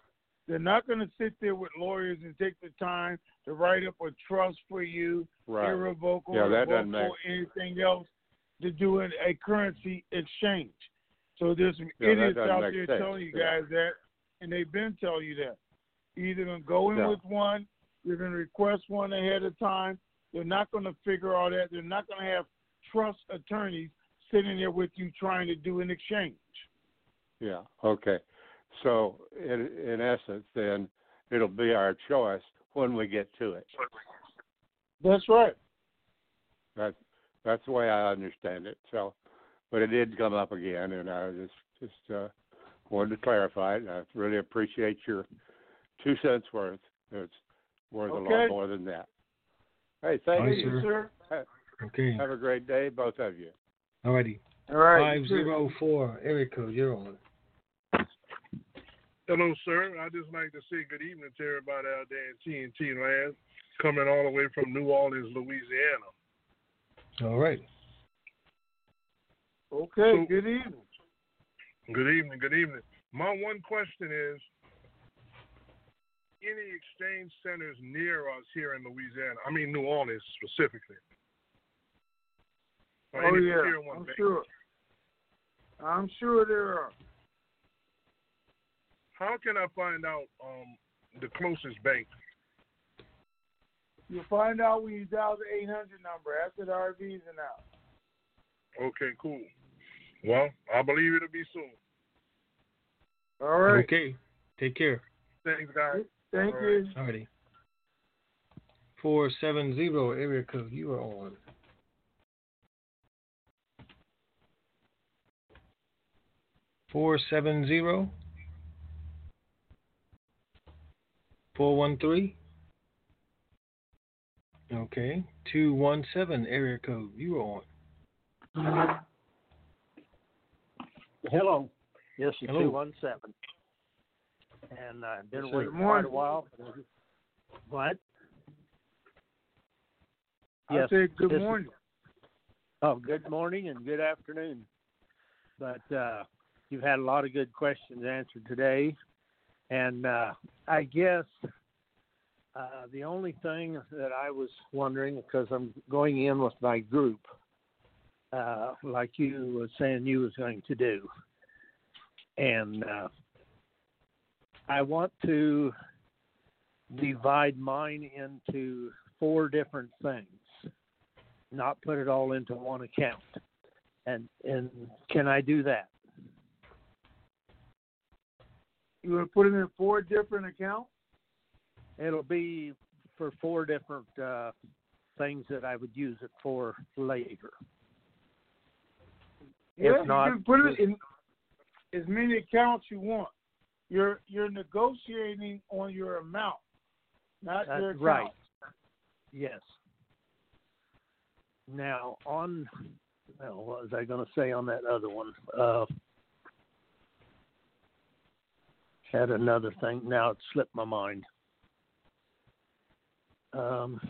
They're not going to sit there with lawyers and take the time to write up a trust for you, right. irrevocable, yeah, revocable, make... anything else to do a, a currency exchange. So there's some yeah, idiots out there sense. telling you guys yeah. that, and they've been telling you that. You're either going to go in yeah. with one, you're going to request one ahead of time. They're not going to figure all that. They're not going to have trust attorneys sitting there with you trying to do an exchange. Yeah, okay. So, in, in essence, then, it'll be our choice when we get to it. That's right. That's, that's the way I understand it. So, but it did come up again, and I just, just uh, wanted to clarify it. And I really appreciate your two cents worth. It's worth okay. a lot more than that. Hey, thank Bye, you, sir. sir. Okay. Have a great day, both of you. All righty. All right. five oh four, Erica, you're on. Hello, sir. I just like to say good evening to everybody out there in T N T land, coming all the way from New Orleans, Louisiana. All right. Okay, so, good evening. Good evening, good evening. My one question is, any exchange centers near us here in Louisiana, I mean New Orleans specifically? Or oh, yeah, I'm bank? sure. I'm sure there are. How can I find out um, the closest bank? You'll find out when you dial the eight hundred number after the R Vs and out. Okay, cool. Well, I believe it'll be soon. All right. Okay. Take care. Thanks, guys. Thank All you. All righty. four seven zero, area code, you are on. four seven zero four one three Okay. two one seven area code. You are on. Hello. Yes, it's two one seven and I've uh, been away for quite a while. What? I yes, said good morning. Is, oh, good morning and good afternoon. But uh, you've had a lot of good questions answered today. And uh, I guess uh, the only thing that I was wondering, because I'm going in with my group, uh, like you were saying you was going to do. And uh, I want to divide mine into four different things, not put it all into one account. And, and can I do that? You want to put it in four different accounts? It'll be for four different uh, things that I would use it for later. Yeah, if not, you can put it in as many accounts you want. You're you're negotiating on your amount, not that's your account. Right. Yes. Now on, well, what was I going to say on that other one? Uh, had another thing. Now it slipped my mind. Um,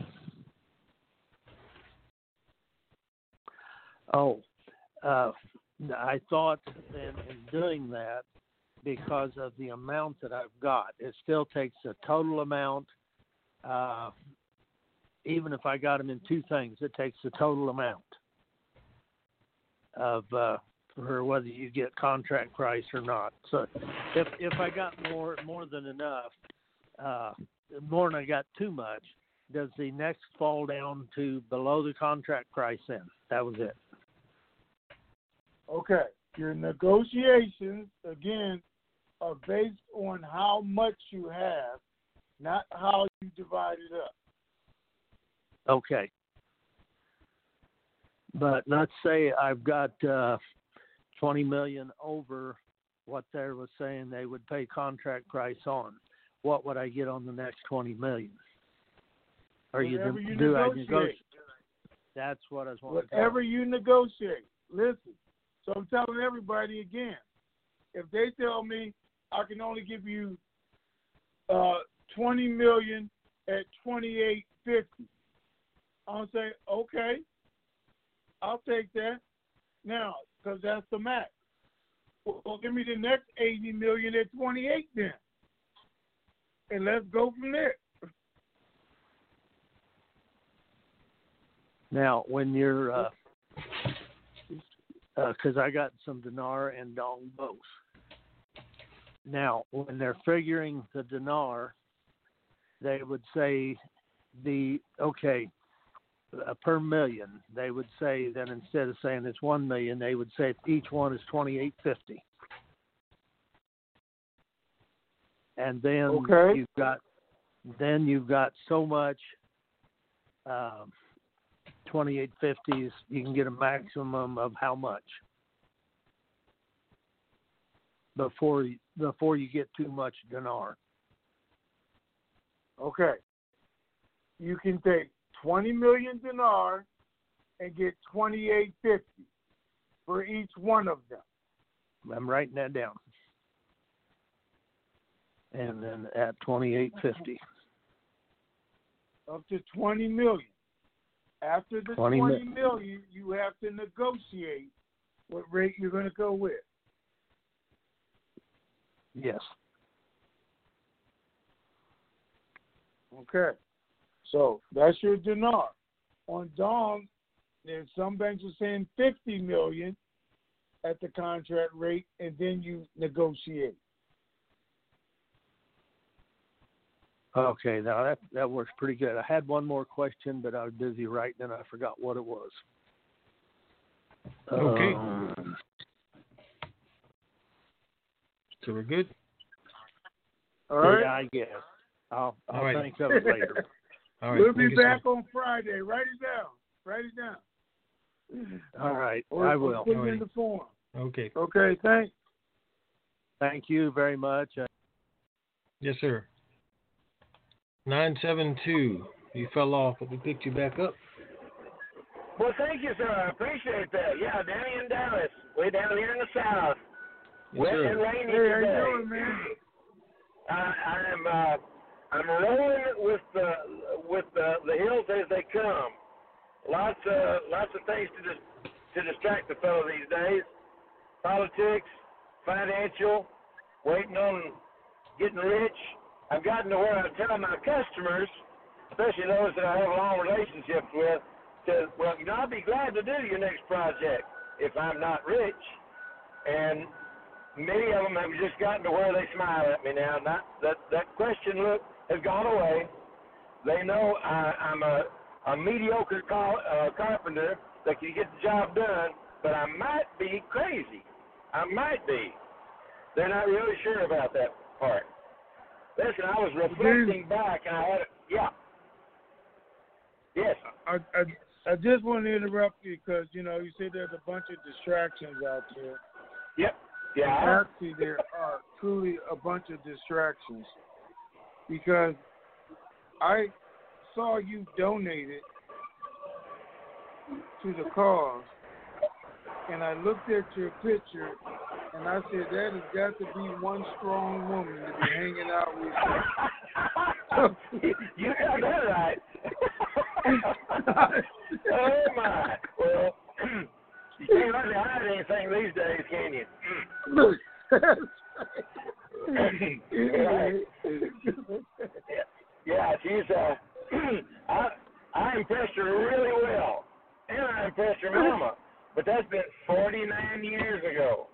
oh, uh, I thought in, in doing that, because of the amount that I've got, it still takes a total amount. Uh, even if I got them in two things, it takes the total amount of uh, for whether you get contract price or not. So if if I got more more than enough, uh, more than I got too much, does the next fall down to below the contract price then? That was it. Okay. Your negotiations, again, are based on how much you have, not how you divide it up. Okay. But let's say I've got uh, twenty million dollars over what they were saying they would pay contract price on. What would I get on the next twenty million dollars? Or you, de- you do negotiate. I negotiate? That's what I was wanting to Whatever you negotiate. Listen. So I'm telling everybody again, if they tell me I can only give you uh, twenty million dollars at twenty-eight fifty, I'll say, okay, I'll take that now because that's the max. Well, give me the next eighty million dollars at twenty-eight then, and let's go from there. Now, when you're uh... – because uh, I got some dinar and dong both. Now, when they're figuring the dinar, they would say the, okay, uh, per million, they would say that instead of saying it's one million, they would say each one is twenty-eight fifty. And then okay. you've got, then you've got so much, um, twenty-eight fifties, you can get a maximum of how much before before you get too much dinar. Okay. You can take twenty million dinar and get twenty-eight fifty for each one of them. I'm writing that down. And then at twenty-eight fifty. Up to twenty million. After the twenty million dollars, you have to negotiate what rate you're going to go with. Yes. Okay. So that's your dinar. On dong, there's some banks are saying fifty million dollars at the contract rate, and then you negotiate. Okay, now that, that works pretty good. I had one more question, but I was busy writing and I forgot what it was. Okay. Um, so we're good? All right. Yeah, I guess. I'll, I'll right. think of it later. All right. We'll be back so. on Friday. Write it down. Write it down. All right. Or I will. Put it in the form. Okay. Okay, thanks. Thank you very much. Yes, sir. nine seven two, you fell off, but we picked you back up. Well, thank you, sir. I appreciate that. Yeah, Danny in Dallas. We're down here in the South. Yes, wet sir. and rainy hey, today. How you doing, man? I, I'm uh, I'm rolling with the with the, the hills as they come. Lots of lots of things to dis, to distract the fellow these days. Politics, financial, waiting on getting rich. I've gotten to where I tell my customers, especially those that I have long relationships with, to, well, you know, I'll be glad to do your next project if I'm not rich. And many of them have just gotten to where they smile at me now. Not, that that question look has gone away. They know I, I'm a, a mediocre car, uh, carpenter that can get the job done, but I might be crazy. I might be. They're not really sure about that part. Listen, I was reflecting back, and I had a, yeah. Yes. I, I I just want to interrupt you because, you know, you said there's a bunch of distractions out there. Yep. Yeah. Actually, there are truly a bunch of distractions because I saw you donated to the cause, and I looked at your picture, and I said, that has got to be one strong woman to be hanging out with you. You got that right. Oh, my. Well, you can't hardly hide anything these days, can you? Look, right. yeah, yeah, she's, uh, I, I impressed her really well, and I impressed her mama, but that's been forty-nine years ago.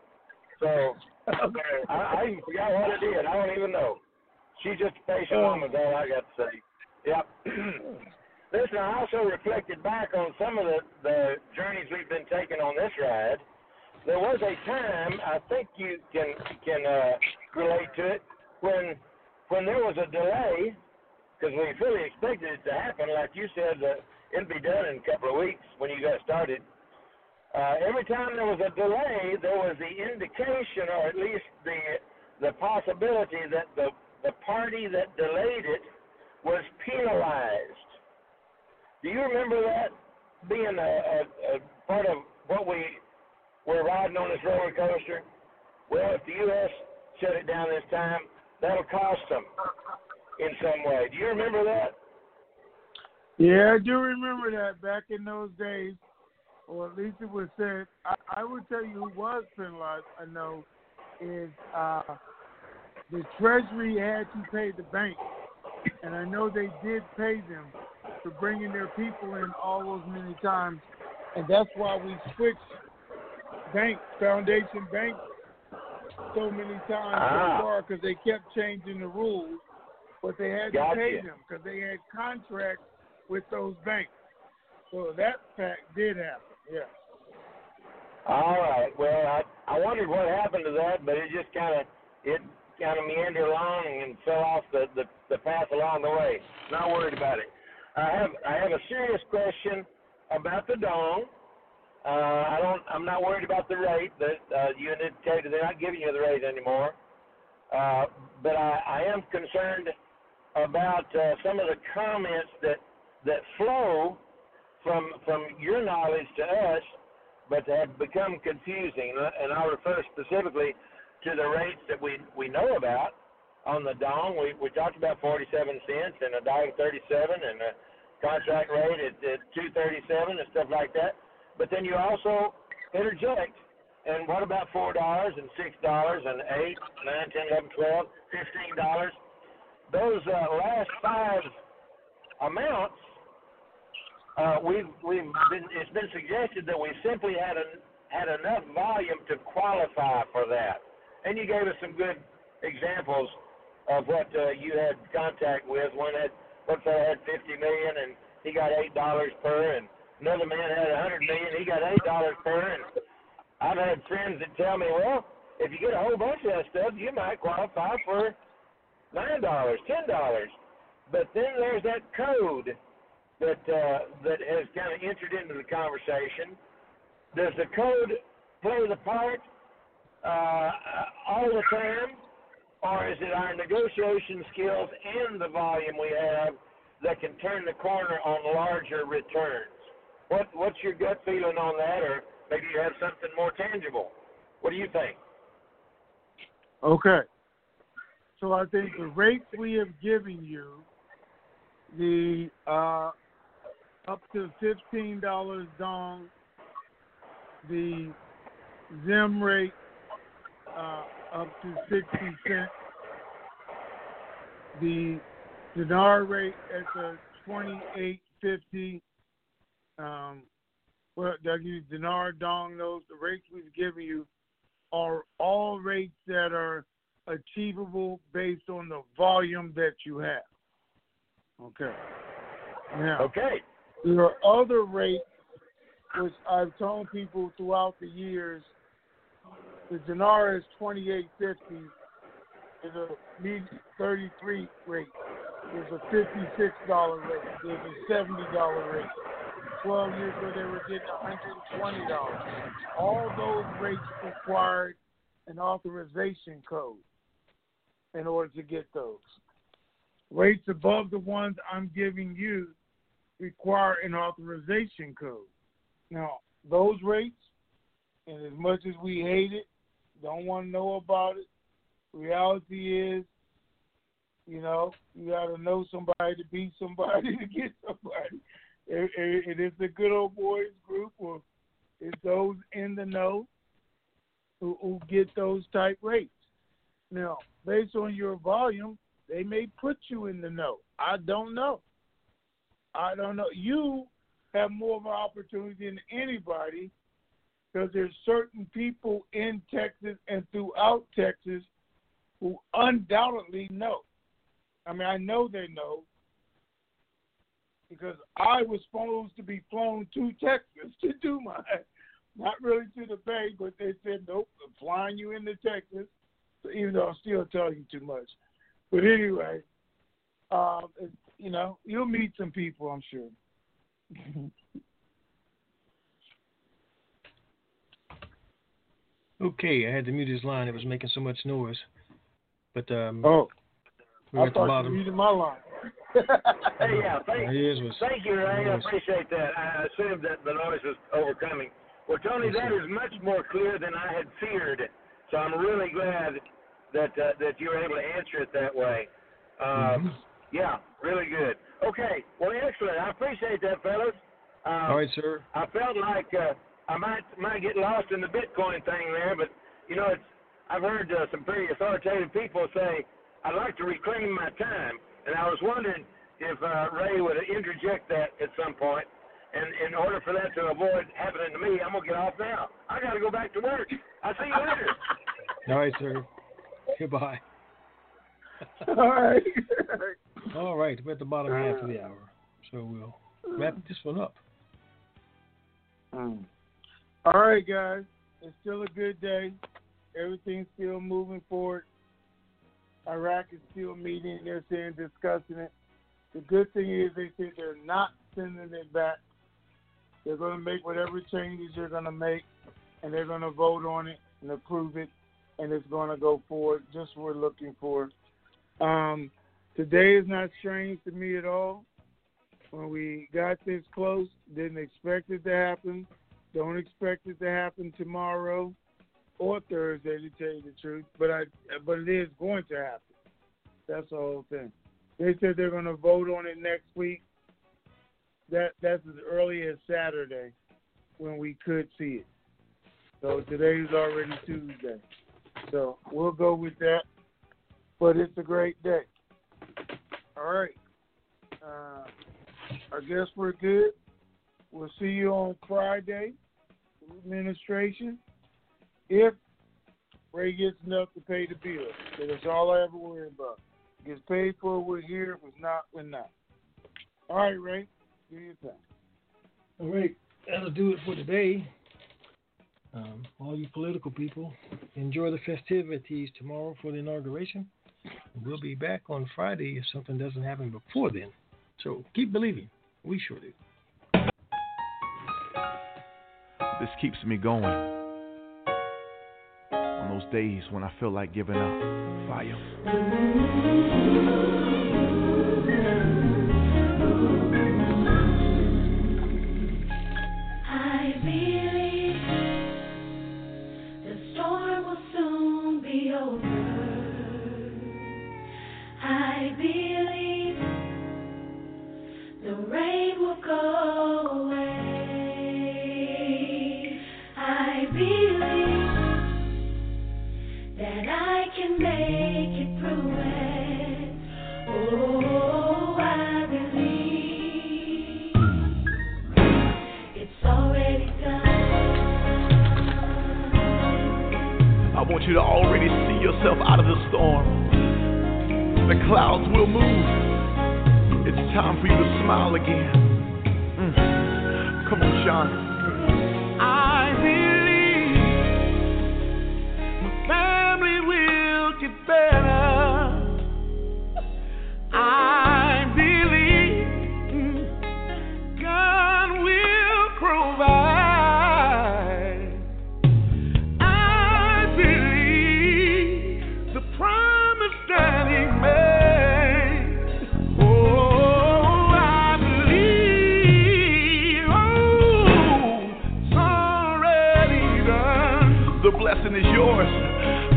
So I, I even forgot what I did. I don't even know. She's just a patient woman, that's all I got to say. Yep. Listen, I also reflected back on some of the, the journeys we've been taking on this ride. There was a time, I think you can can uh, relate to it, when when there was a delay, because we fully expected it to happen. Like you said, uh, it'd be done in a couple of weeks when you got started. Uh, every time there was a delay, there was the indication, or at least the the possibility that the, the party that delayed it was penalized. Do you remember that being a, a, a part of what we were riding on this roller coaster? Well, if the U S shut it down this time, that'll cost them in some way. Do you remember that? Yeah, I do remember that back in those days. Or at least it was said. I, I would tell you who was penalized, I know, is uh, the Treasury had to pay the bank. And I know they did pay them for bringing their people in all those many times. And that's why we switched banks, foundation banks, so many times ah. so far because they kept changing the rules. But they had gotcha. to pay them because they had contracts with those banks. So that fact did happen, yeah. All right. Well, I, I wondered what happened to that, but it just kind of it kind of meandered along and fell off the, the, the path along the way. Not worried about it. I have I have a serious question about the dong. Uh, I don't. I'm not worried about the rate that uh, you indicated. They're not giving you the rate anymore. Uh, but I, I am concerned about uh, some of the comments that that flow. From from your knowledge to us, but have become confusing, and I'll refer specifically to the rates that we, we know about on the dong. We we talked about forty-seven cents and a dollar thirty-seven and a contract rate at, at two thirty-seven and stuff like that. But then you also interject, and what about four dollars and six dollars and eight, nine, ten, eleven, twelve, fifteen dollars? Those uh, last five amounts. Uh, we've we've been. It's been suggested that we simply had a, had enough volume to qualify for that. And you gave us some good examples of what uh, you had contact with. One had one fellow had fifty million and he got eight dollars per, and another man had a hundred million, he got eight dollars per. And I've had friends that tell me, well, if you get a whole bunch of that stuff, you might qualify for nine dollars, ten dollars. But then there's that code that uh, that has kind of entered into the conversation. Does the code play the part uh, all the time, or is it our negotiation skills and the volume we have that can turn the corner on larger returns? What What's your gut feeling on that, or maybe you have something more tangible? What do you think? Okay. So I think the rates we have given you, the uh, up to fifteen dollars dong, the Zim rate uh, up to sixty cents, the dinar rate at the twenty-eight fifty. Um, well, I use dinar, dong, those, the rates we've given you are all rates that are achievable based on the volume that you have. Okay. Now, okay. There are other rates which I've told people throughout the years. The dinar is twenty-eight fifty. There's a median thirty-three rate. There's a fifty-six dollars rate. There's a seventy dollars rate. twelve years ago, they were getting one hundred twenty dollars. All those rates required an authorization code in order to get those. Rates above the ones I'm giving you require an authorization code. Now, those rates, and as much as we hate it, don't want to know about it, reality is, you know, you got to know somebody to be somebody to get somebody. It, it, it's the good old boys group, or it's those in the know who, who get those type rates. Now, based on your volume, they may put you in the know. I don't know. I don't know. You have more of an opportunity than anybody because there's certain people in Texas and throughout Texas who undoubtedly know. I mean, I know they know because I was supposed to be flown to Texas to do mine. Not really to the Bay, but they said, nope, I'm flying you into Texas, so even though I'm still telling you too much. But anyway, uh, you know, you'll meet some people, I'm sure. Okay, I had to mute his line. It was making so much noise. But um, oh, we I thought you muted my line. Hey, yeah, thank, thank you, Ray. I appreciate that. I assumed that the noise was overcoming. Well, Tony, that is much more clear than I had feared. So I'm really glad that uh, that you were able to answer it that way. Uh, mm-hmm. Yeah, really good. Okay, well, excellent. I appreciate that, fellas. Uh, All right, sir. I felt like uh, I might might get lost in the Bitcoin thing there, but you know, it's I've heard uh, some pretty authoritative people say I'd like to reclaim my time, and I was wondering if uh, Ray would interject that at some point. And in order for that to avoid happening to me, I'm gonna get off now. I gotta go back to work. I'll see you later. All right, sir. Goodbye. All right. All right. We're at the bottom uh, half of the hour, so we'll wrap this one up. All right, guys. It's still a good day. Everything's still moving forward. Iraq is still meeting. They're saying discussing it. The good thing is they say they're not sending it back. They're going to make whatever changes they're going to make, and they're going to vote on it and approve it, and it's going to go forward, just what we're looking for. Um, today is not strange to me at all. When we got this close, didn't expect it to happen. Don't expect it to happen tomorrow or Thursday, to tell you the truth, but, I, but it is going to happen. That's the whole thing. They said they're going to vote on it next week. That That's as early as Saturday when we could see it. So today's already Tuesday. So we'll go with that. But it's a great day. All right. Uh, I guess we're good. We'll see you on Friday, administration, if Ray gets enough to pay the bill. So that's all I ever worry about. If it gets paid for, we're here. If it's not, we're not. All right, Ray. Do your thing. All right. That'll do it for today. Um, all you political people, enjoy the festivities tomorrow for the inauguration. We'll be back on Friday if something doesn't happen before then. So keep believing. We sure do. This keeps me going on those days when I feel like giving up. Fire. Over. believe that I can make it through it. Oh, I believe it's already done. I want you to already see yourself out of the storm. The clouds will move. It's time for you to smile again. Mm. Come on, John.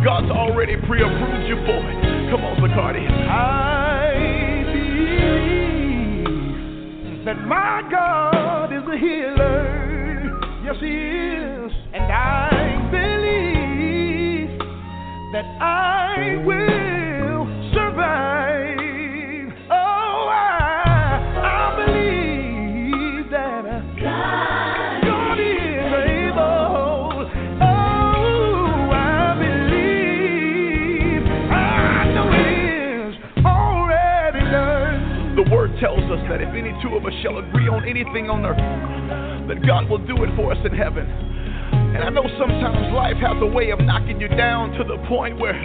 God's already pre-approved you for it. Come on, Zacardi. I believe that my God is a healer. Yes, He is. And I believe that I will survive. Oh, I, I believe that God, God is able. Tells us that if any two of us shall agree on anything on earth, that God will do it for us in heaven. And I know sometimes life has a way of knocking you down to the point where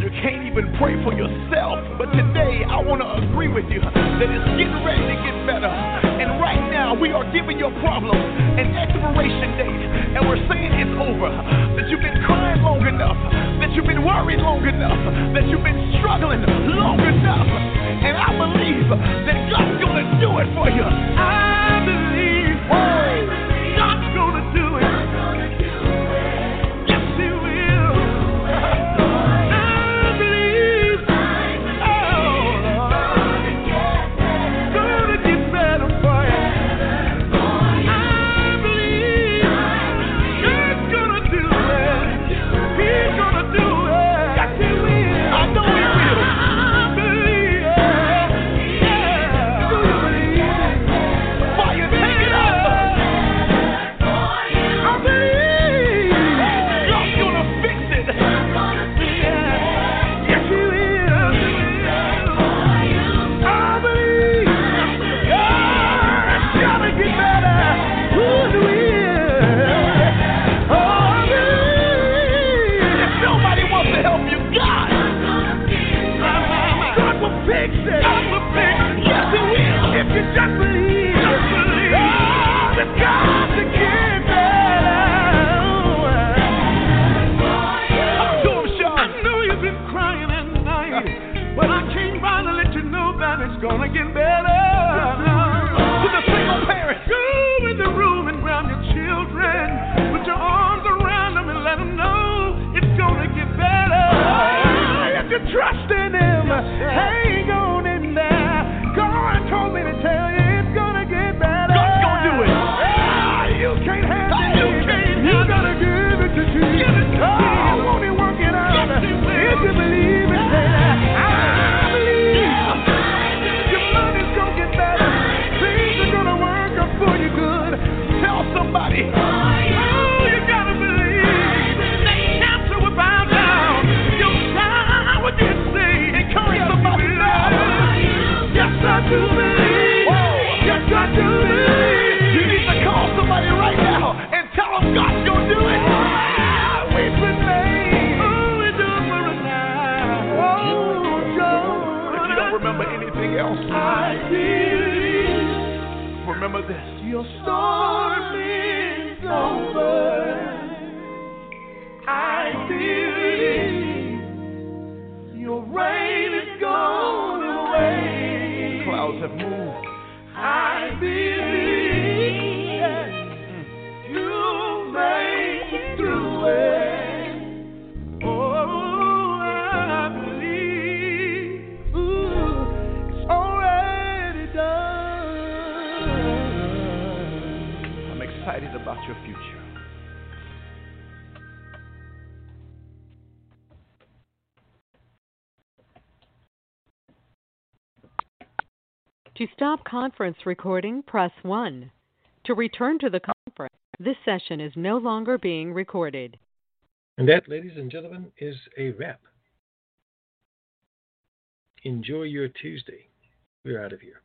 you can't even pray for yourself. But today, I want to agree with you that it's getting ready to get better. And right now, we are giving your problem an expiration date. And we're saying it's over. That you've been crying long enough. That you've been worried long enough. That you've been struggling long enough. And I believe that God's going to do it for you. I believe God's going to do it. Yes, He will. I believe, oh Lord, going to get better for you. I believe God's going to do it. He's going to do it. Yes, He will. I know He will. About your future. To stop conference recording, press one. To return to the conference, this session is no longer being recorded. And that, ladies and gentlemen, is a wrap. Enjoy your Tuesday. We're out of here.